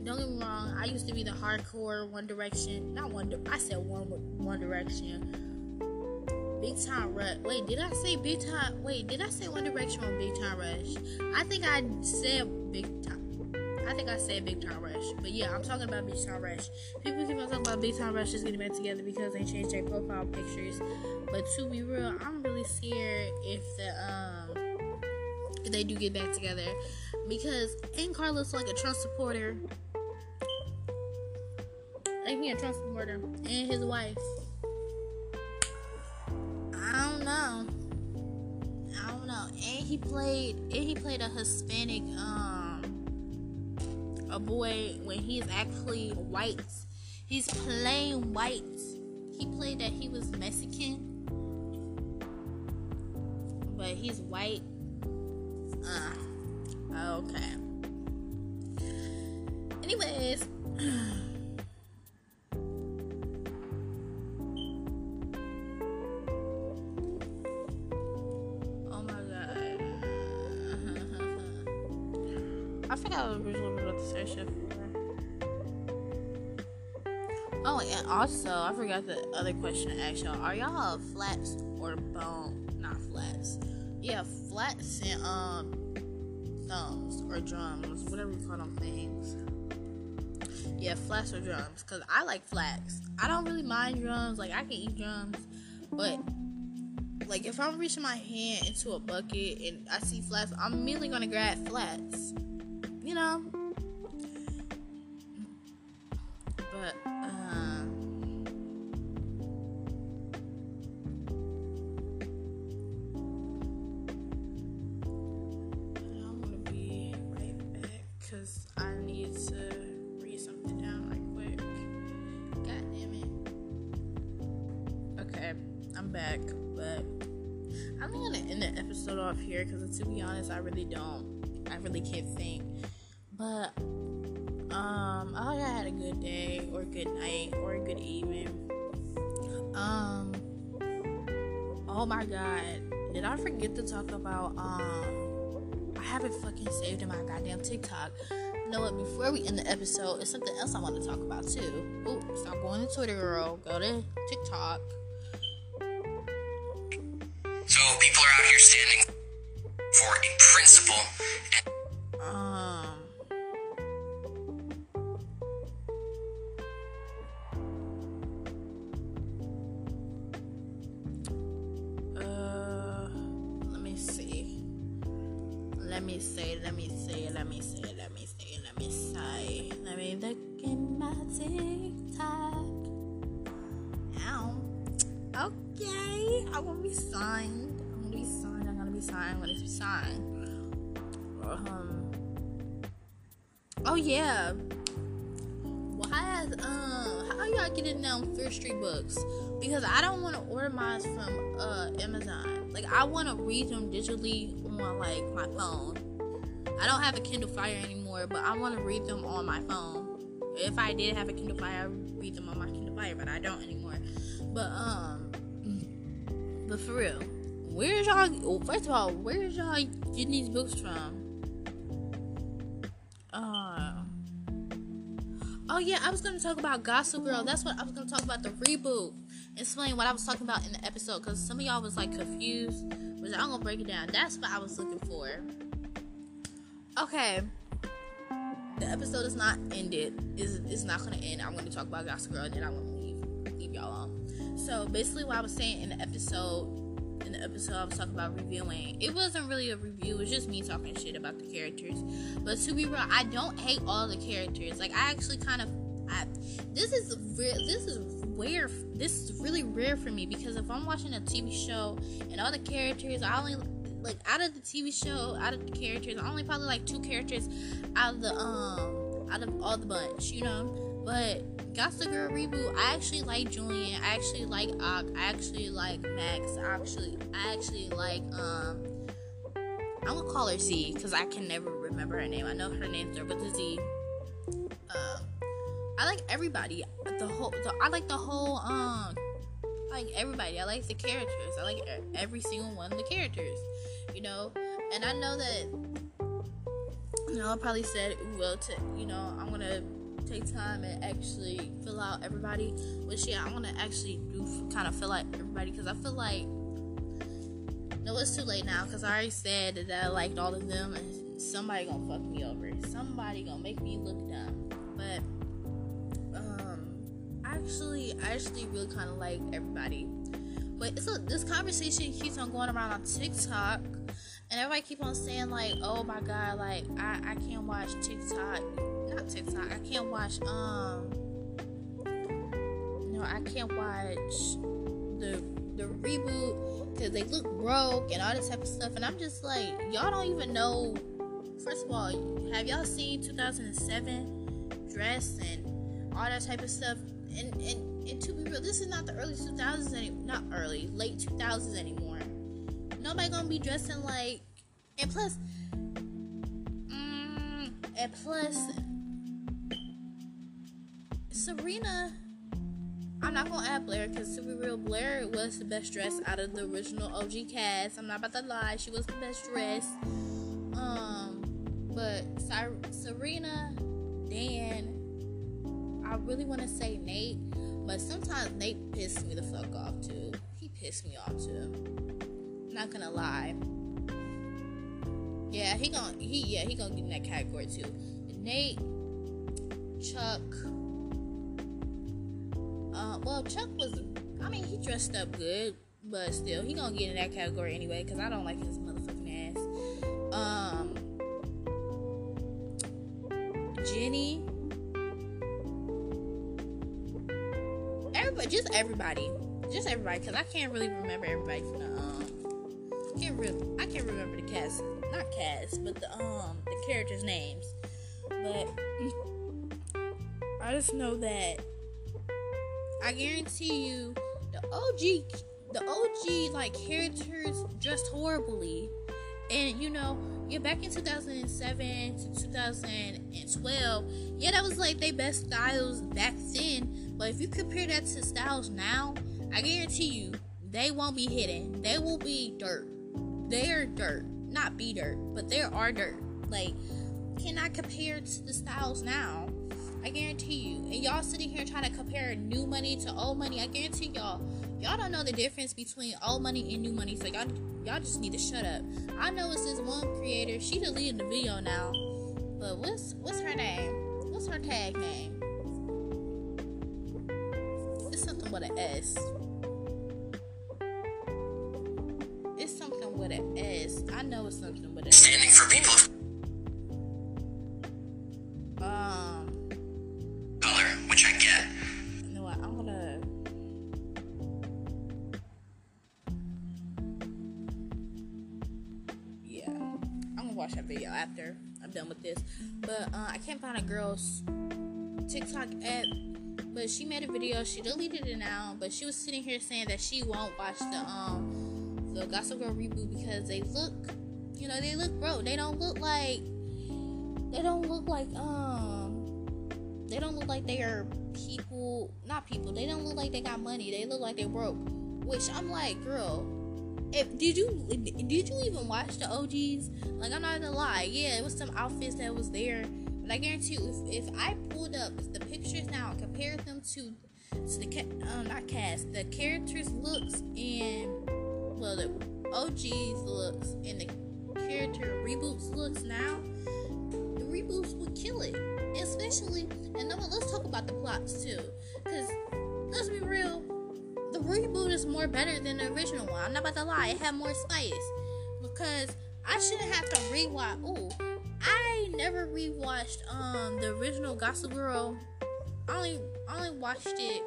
don't get me wrong, I used to be the hardcore One Direction. Not One, I said One One Direction. Big Time Rush. Wait, did I say Big Time? Wait, did I say One Direction or Big Time Rush? I think I said Big Time. I think I said Big Time Rush. But yeah, I'm talking about Big Time Rush. People keep on talking about Big Time Rush just getting back together because they changed their profile pictures. But to be real, I'm really scared if the um if they do get back together. Because ain't Carlos like a Trump supporter? Ain't he a Trump supporter? And his wife. I don't know. I don't know. And he played and he played a Hispanic um a boy when he's actually white. He's plain white. He played that he was Mexican, but he's white. Uh, okay. Anyways, oh my god, I forgot I was originally. Oh, and also, I forgot the other question to ask y'all. Are y'all flats or bone? Not flats. Yeah, flats and um thumbs or drums, whatever you call them things. Yeah, flats or drums, because I like flats. I don't really mind drums. Like, I can eat drums, but like if I'm reaching my hand into a bucket and I see flats, I'm immediately gonna grab flats. You know. But, um, I'm going to be right back because I need to read something down right quick. God damn it. Okay, I'm back, but I'm going to end the episode off here because, to be honest, I really don't, I really can't think. But, Um, I hope y'all had a good day, or good night, or a good evening. Um, oh my god, did I forget to talk about, um, I haven't fucking saved in my goddamn TikTok. You know what, before we end the episode, it's something else I want to talk about too. Oops, I'm going to Twitter, girl, go to TikTok. So, people are out here standing. for a principal. And- um. Uh, let me see. Let me see. Let me see. Let me see. Let me see. Let me see. Let me look in my TikTok. Ow. Okay, I'm gonna be signed. I'm gonna be signed. I'm gonna be signed. I'm gonna be signed. Um. Oh yeah. Well, how has um? How are y'all getting them First Street books? Because I don't want to order mine from uh Amazon. Like I want to read them digitally on like my phone. I don't have a Kindle Fire anymore, but I want to read them on my phone. If I did have a Kindle Fire, I would read them on my Kindle Fire, but I don't anymore. But, um, but for real, where's y'all, first of all, where's y'all getting these books from? Uh, oh yeah, I was going to talk about Gossip Girl. That's what I was going to talk about, the reboot. Explain what I was talking about in the episode, because some of y'all was, like, confused. But I'm going to break it down. That's what I was looking for. Okay. The episode is not ended. It's, it's not going to end. I'm going to talk about Gossip Girl, and then I'm going to leave, leave y'all alone. So, basically what I was saying in the episode, in the episode I was talking about reviewing. It wasn't really a review. It was just me talking shit about the characters. But to be real, I don't hate all the characters. Like, I actually kind of... I, this is re- this is rare. This is really rare for me, because if I'm watching a T V show and all the characters, I only... Like, out of the T V show, out of the characters, I only probably like two characters out of the, um, out of all the bunch, you know? But Gossip Girl reboot, I actually like Julian, I actually like Ock, I actually like Max, I actually, I actually like, um, I'm gonna call her Z, because I can never remember her name. I know her name's there, but the Z. Um, uh, I like everybody, the whole, the, I like the whole, um, I like everybody. I like the characters. I like every single one of the characters, you know. And I know that, you know, I probably said, well, to, you know, I'm gonna take time and actually fill out everybody. Which yeah, I'm gonna actually do kind of fill out everybody, because I feel like, no, it's too late now, because I already said that I liked all of them, and somebody gonna fuck me over. Somebody gonna make me look dumb. But Actually, I actually really kind of like everybody. But it's a, this conversation keeps on going around on TikTok, and everybody keep on saying like, "Oh my God, like I, I can't watch TikTok, not TikTok. I can't watch um, no, I can't watch the the reboot because they look broke and all this type of stuff." And I'm just like, y'all don't even know. First of all, have y'all seen two thousand seven Dress and all that type of stuff? And, and, and to be real, this is not the early two thousands anymore. Not early, late two thousands anymore. Nobody gonna be dressing like... And plus... Mm, and plus... Serena... I'm not gonna add Blair, because to be real, Blair was the best dressed out of the original O G cast. I'm not about to lie. She was the best dressed. Um, But Serena, Dan... I really want to say Nate, but sometimes Nate pissed me the fuck off, too. He pissed me off, too. I'm not gonna lie. Yeah, he gonna, he, yeah, he gonna get in that category, too. Nate, Chuck, uh, well, Chuck was, I mean, he dressed up good, but still, he gonna get in that category anyway, because I don't like his motherfucking ass. Um, Jenny, but just everybody, just everybody, because I can't really remember everybody from the, um, can't really, I can't remember the cast, not cast, but the, um, the characters' names, but, I just know that, I guarantee you, the O G, the O G, like, characters dressed horribly, and, you know, yeah, back in two thousand seven to two thousand twelve, yeah, that was, like, they best styles back then. But if you compare that to styles now, I guarantee you, they won't be hidden. They will be dirt. They're dirt. Not be dirt, but they are dirt. Like, cannot compare to the styles now. I guarantee you. And y'all sitting here trying to compare new money to old money. I guarantee y'all, Y'all don't know the difference between old money and new money, so y'all y'all just need to shut up. I know it's this one creator. She deleted the video now, but what's what's her name? What's her tag name? It's something with an S. It's something with an S. I know it's something with an S. Standing for people. After I'm done with this, but uh, I can't find a girl's TikTok app, but she made a video. She deleted it now, but she was sitting here saying that she won't watch the um the Gossip Girl reboot because they look, you know, they look broke. They don't look like they don't look like um they don't look like they are people, not people. They don't look like they got money. They look like they broke. Which I'm like, girl. If, did you did you even watch the O Gs? Like, I'm not gonna lie, yeah, it was some outfits that was there, but I guarantee you, if, if I pulled up the pictures now and compared them to, to the ca- um, not cast, the characters' looks and well, the O Gs' looks and the character reboots looks now, the reboots would kill it, especially. And then let's talk about the plots too, because let's be real. The reboot is more better than the original one. I'm not about to lie. It had more spice. Because I shouldn't have to rewatch. Ooh. I never rewatched um, the original Gossip Girl. I only, only watched it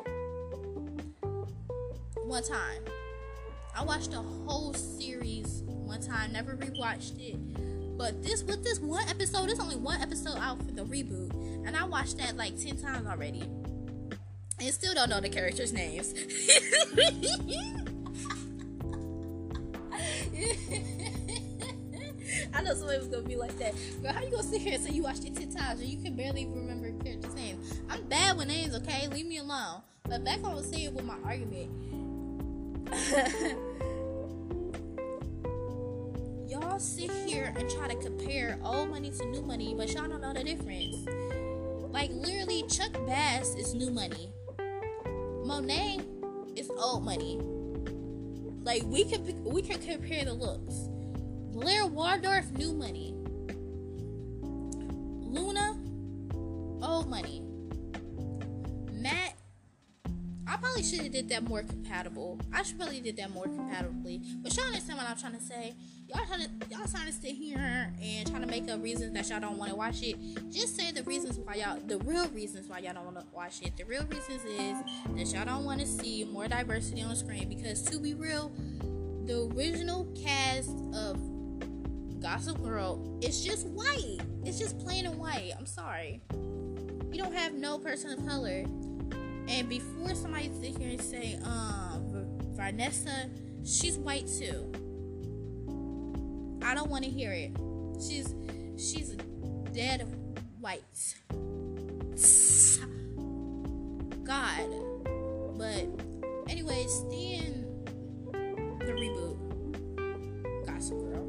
one time. I watched the whole series one time. Never rewatched it. But this with this one episode, there's only one episode out for the reboot. And I watched that like ten times already. And still don't know the characters' names. I know somebody was gonna be like that. Girl, how you gonna sit here and say you watched it ten times and you can barely remember characters' names? I'm bad with names, okay? Leave me alone. But back on what I was saying with my argument. Y'all sit here and try to compare old money to new money, but y'all don't know the difference. Like, literally, Chuck Bass is new money. Monet is old money. Like, we can we can compare the looks. Blair Waldorf, new money. Luna, old money. Matt, I probably should have did that more compatible. I should probably did that more compatibly. But y'all understand what I'm trying to say. Y'all trying to y'all trying to sit here and trying to make up reasons that y'all don't want to watch it. Just say the reasons why y'all, the real reasons why y'all don't want to watch it. The real reasons is that y'all don't want to see more diversity on screen, because to be real, the original cast of Gossip Girl is just white. It's just plain and white. I'm sorry. You don't have no person of color. And before somebody sit here and say, um, Vanessa, she's white too. I don't want to hear it. She's she's dead white. God. But anyways, then the reboot, Gossip Girl.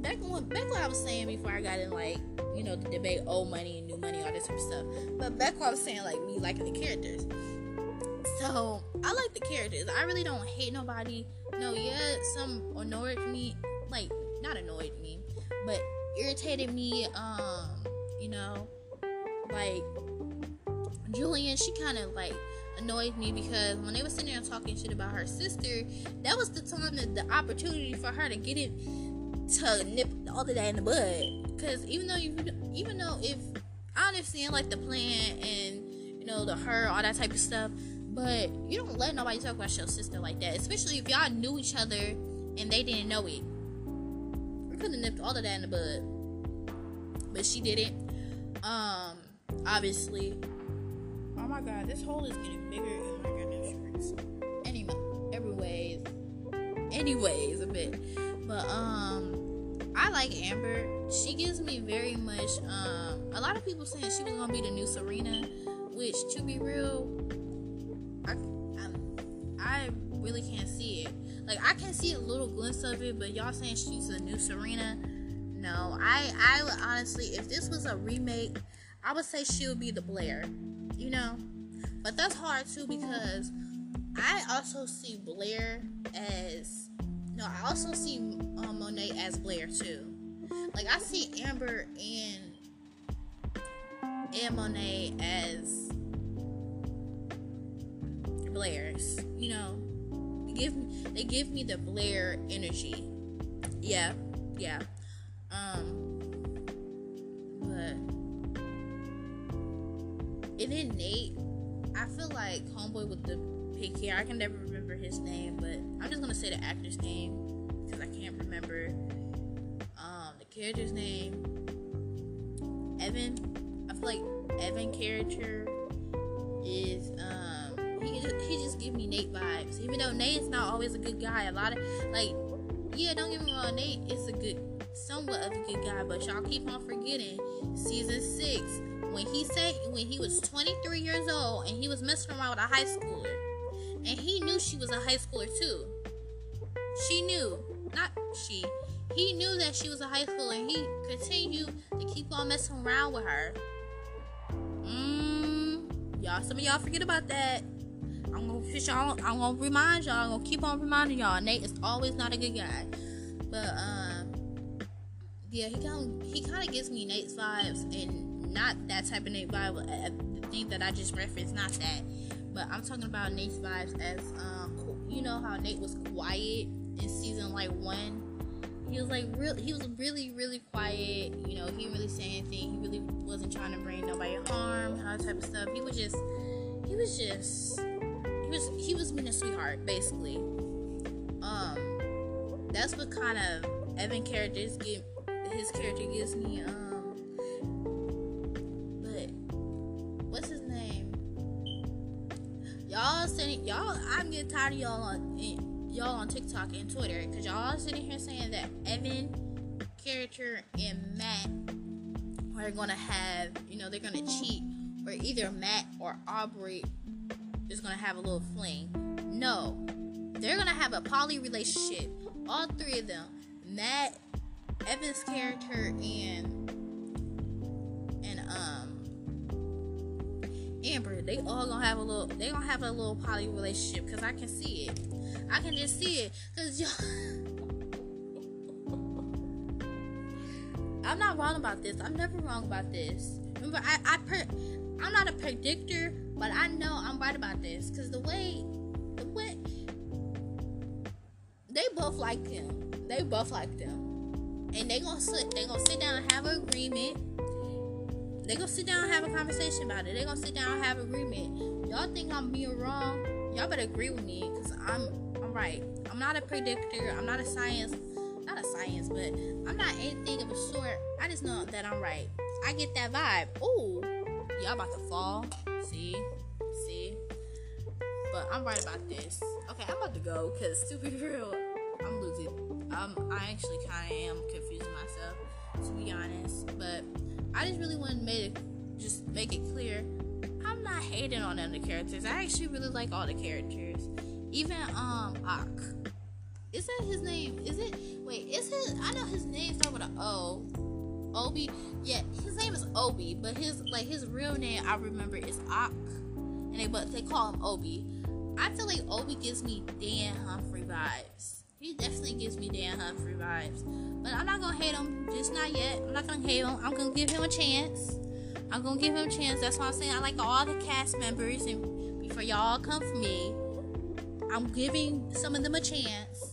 Back on back what I was saying before I got in, like, you know, the debate, old money and new money, all this sort of stuff. But back what I was saying, like, me liking the characters. So I like the characters. I really don't hate nobody. No, yeah, some annoyed me, like. Not annoyed me, but irritated me, um, you know, like, Julian, she kind of, like, annoyed me, because when they were sitting there talking shit about her sister, that was the time that the opportunity for her to get it, to nip all of that in the bud, because even though, you, even though if, I understand, like, the plan, and, you know, the her, all that type of stuff, but you don't let nobody talk about your sister like that, especially if y'all knew each other, and they didn't know it. Could have nipped all of that in the bud, but she didn't. Um, obviously. Oh my God, this hole is getting bigger in my goddamn shorts. Anyway, anyways, anyways, a bit. But um, I like Amber. She gives me very much. Um, a lot of people saying she was gonna be the new Serena, which, to be real, I I, I really can't see it. Like, I can see a little glimpse of it, but y'all saying she's a new Serena? No. I, I would honestly, if this was a remake, I would say she would be the Blair, you know? But that's hard, too, because I also see Blair as no. I also see um, Monet as Blair too. Like I see Amber and and Monet as Blairs. You know, they give me, they give me the Blair energy. Yeah, yeah. Um, but and then Nate, I feel like homeboy with the pink hair. I can never remember his name, but I'm just gonna say the actor's name because I can't remember um, the character's name. Evan, I feel like Evan character is um he just he just give me Nate vibes. Even though Nate's not always a good guy, a lot of like yeah, don't get me wrong, Nate is a good, somewhat of a good guy, but y'all keep on forgetting season six. When he said when he was twenty-three years old and he was messing around with a high schooler, and he knew she was a high schooler too. She knew, not she. He knew that she was a high schooler, and he continued to keep on messing around with her. Mmm, y'all. Some of y'all forget about that. I'm gonna fish y'all. I'm gonna remind y'all. I'm gonna keep on reminding y'all. Nate is always not a good guy, but um, yeah, he kind he kind of gives me Nate's vibes and. Not that type of Nate vibe. The thing that I just referenced, not that. But I'm talking about Nate's vibes as, um, you know how Nate was quiet in season like one. He was like real. He was really, really quiet. You know, he didn't really say anything. He really wasn't trying to bring nobody harm, all that type of stuff. He was just, he was just, he was, he was being a sweetheart basically. Um, that's what kind of Evan characters get. His character gives me. Um, Y'all sitting, y'all. I'm getting tired of y'all on y'all on TikTok and Twitter because y'all sitting here saying that Evan character and Matt are gonna have, you know, they're gonna cheat, or either Matt or Aubrey is gonna have a little fling. No, they're gonna have a poly relationship. All three of them, Matt, Evan's character, and and um. Amber, they all gonna have a little, they gonna have a little poly relationship, cause I can see it, I can just see it, cause y'all, I'm not wrong about this, I'm never wrong about this, remember, I, I per, I'm not a predictor, but I know I'm right about this, cause the way, the way, they both like them, they both like them, and they gonna sit, they gonna sit down and have an agreement. They gonna sit down and have a conversation about it. They gonna sit down and have agreement. Y'all think I'm being wrong? Y'all better agree with me, cause I'm I'm right. I'm not a predictor. I'm not a science, not a science, but I'm not anything of a sort. I just know that I'm right. I get that vibe. Ooh, y'all about to fall. See, see. But I'm right about this. Okay, I'm about to go, cause to be real, I'm losing. Um, I actually kind of am confusing myself, to be honest, but. I just really want to make it, just make it clear, I'm not hating on any of the characters. I actually really like all the characters. Even, um, Ak. Is that his name? Is it? Wait, is his? I know his name starts with an O. Obi? Yeah, his name is Obi, but his, like, his real name, I remember, is Ak. And they, but they call him Obi. I feel like Obi gives me Dan Humphrey vibes. He definitely gives me Dan Humphrey vibes. But I'm not going to hate him. Just not yet. I'm not going to hate him. I'm going to give him a chance. I'm going to give him a chance. That's why I'm saying I like all the cast members. And before y'all come for me, I'm giving some of them a chance.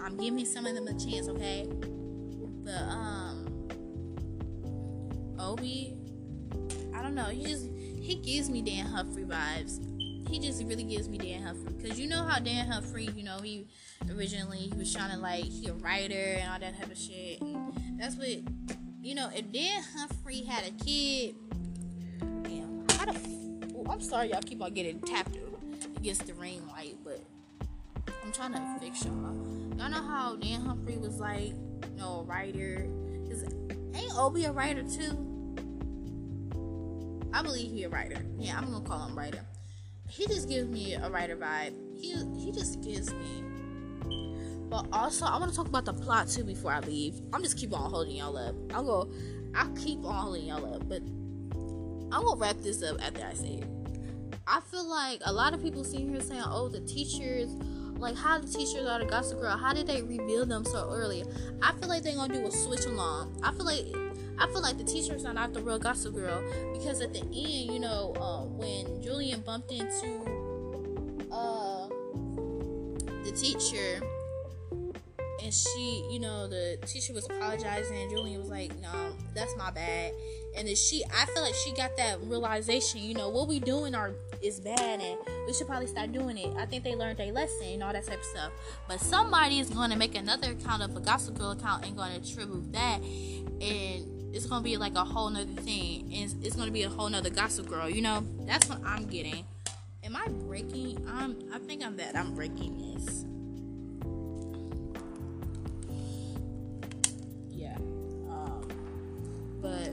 I'm giving some of them a chance, okay? But, um... Obi... I don't know. He just... He gives me Dan Humphrey vibes. He just really gives me Dan Humphrey, because you know how Dan Humphrey, you know, he originally, he was trying to, like, he a writer and all that type of shit, and that's what, you know, if Dan Humphrey had a kid, damn, how the, oh, I'm sorry y'all keep on getting tapped against the ring light, but I'm trying to fix y'all, y'all know how Dan Humphrey was, like, you know, a writer, because ain't Obi a writer, too? I believe he a writer, yeah, I'm gonna call him writer. He just gives me a writer vibe. He he just gives me. But also, I want to talk about the plot too before I leave. I'm just keep on holding y'all up. I'll go. I'll keep on holding y'all up. But I'm gonna wrap this up after I say it. I feel like a lot of people sitting here saying, oh, the teachers, like, how the teachers are the Gossip Girl, how did they reveal them so early? I feel like they're gonna do a switch along. I feel like I feel like the teachers are not the real Gossip Girl, because at the end, you know, uh, when Julian bumped into uh, the teacher, and she, you know, the teacher was apologizing, and Julian was like, no, that's my bad. And then she, I feel like she got that realization, you know, what we doing are is bad, and we should probably stop doing it. I think they learned their lesson and all that type of stuff. But somebody is going to make another account of a Gossip Girl account and going to attribute that, and it's going to be like a whole nother thing, and it's, it's going to be a whole nother Gossip Girl, you know? That's what I'm getting. Am I breaking? I'm, I think I'm bad. I'm breaking this. Yeah. Um, but...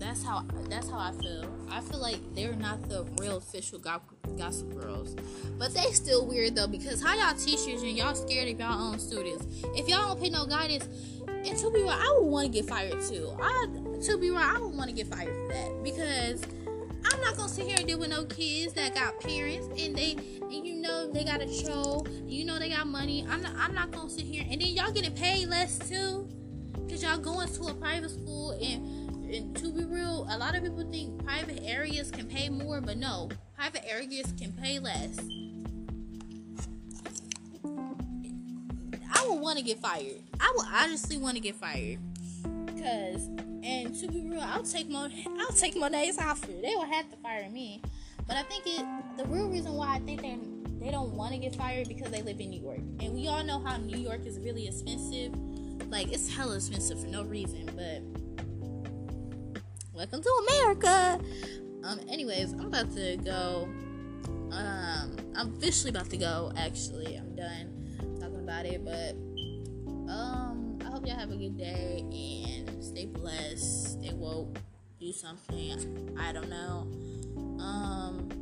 That's how that's how I feel. I feel like they're not the real official go- Gossip Girls. But they still weird, though, because how y'all teachers and y'all scared of y'all own students? If y'all don't pay no guidance, and to be real, I would want to get fired, too. I, to be real, I would want to get fired for that, because I'm not going to sit here and deal with no kids that got parents, and they, and you know they got a show, you know they got money. I'm not, I'm not going to sit here. And then y'all getting paid less, too, because y'all going to a private school, and And to be real, a lot of people think private areas can pay more, but no, private areas can pay less. I would want to get fired. I would honestly want to get fired, cause, and to be real, I'll take Mon- I'll take Monet's offer. They would have to fire me, but I think it. The real reason why I think they they don't want to get fired because they live in New York, and we all know how New York is really expensive. Like, it's hella expensive for no reason, but. Welcome to America. Um. Anyways, I'm about to go. Um. I'm officially about to go. Actually, I'm done talking about it. But um, I hope y'all have a good day and stay blessed. Stay woke. Do something. I don't know. Um.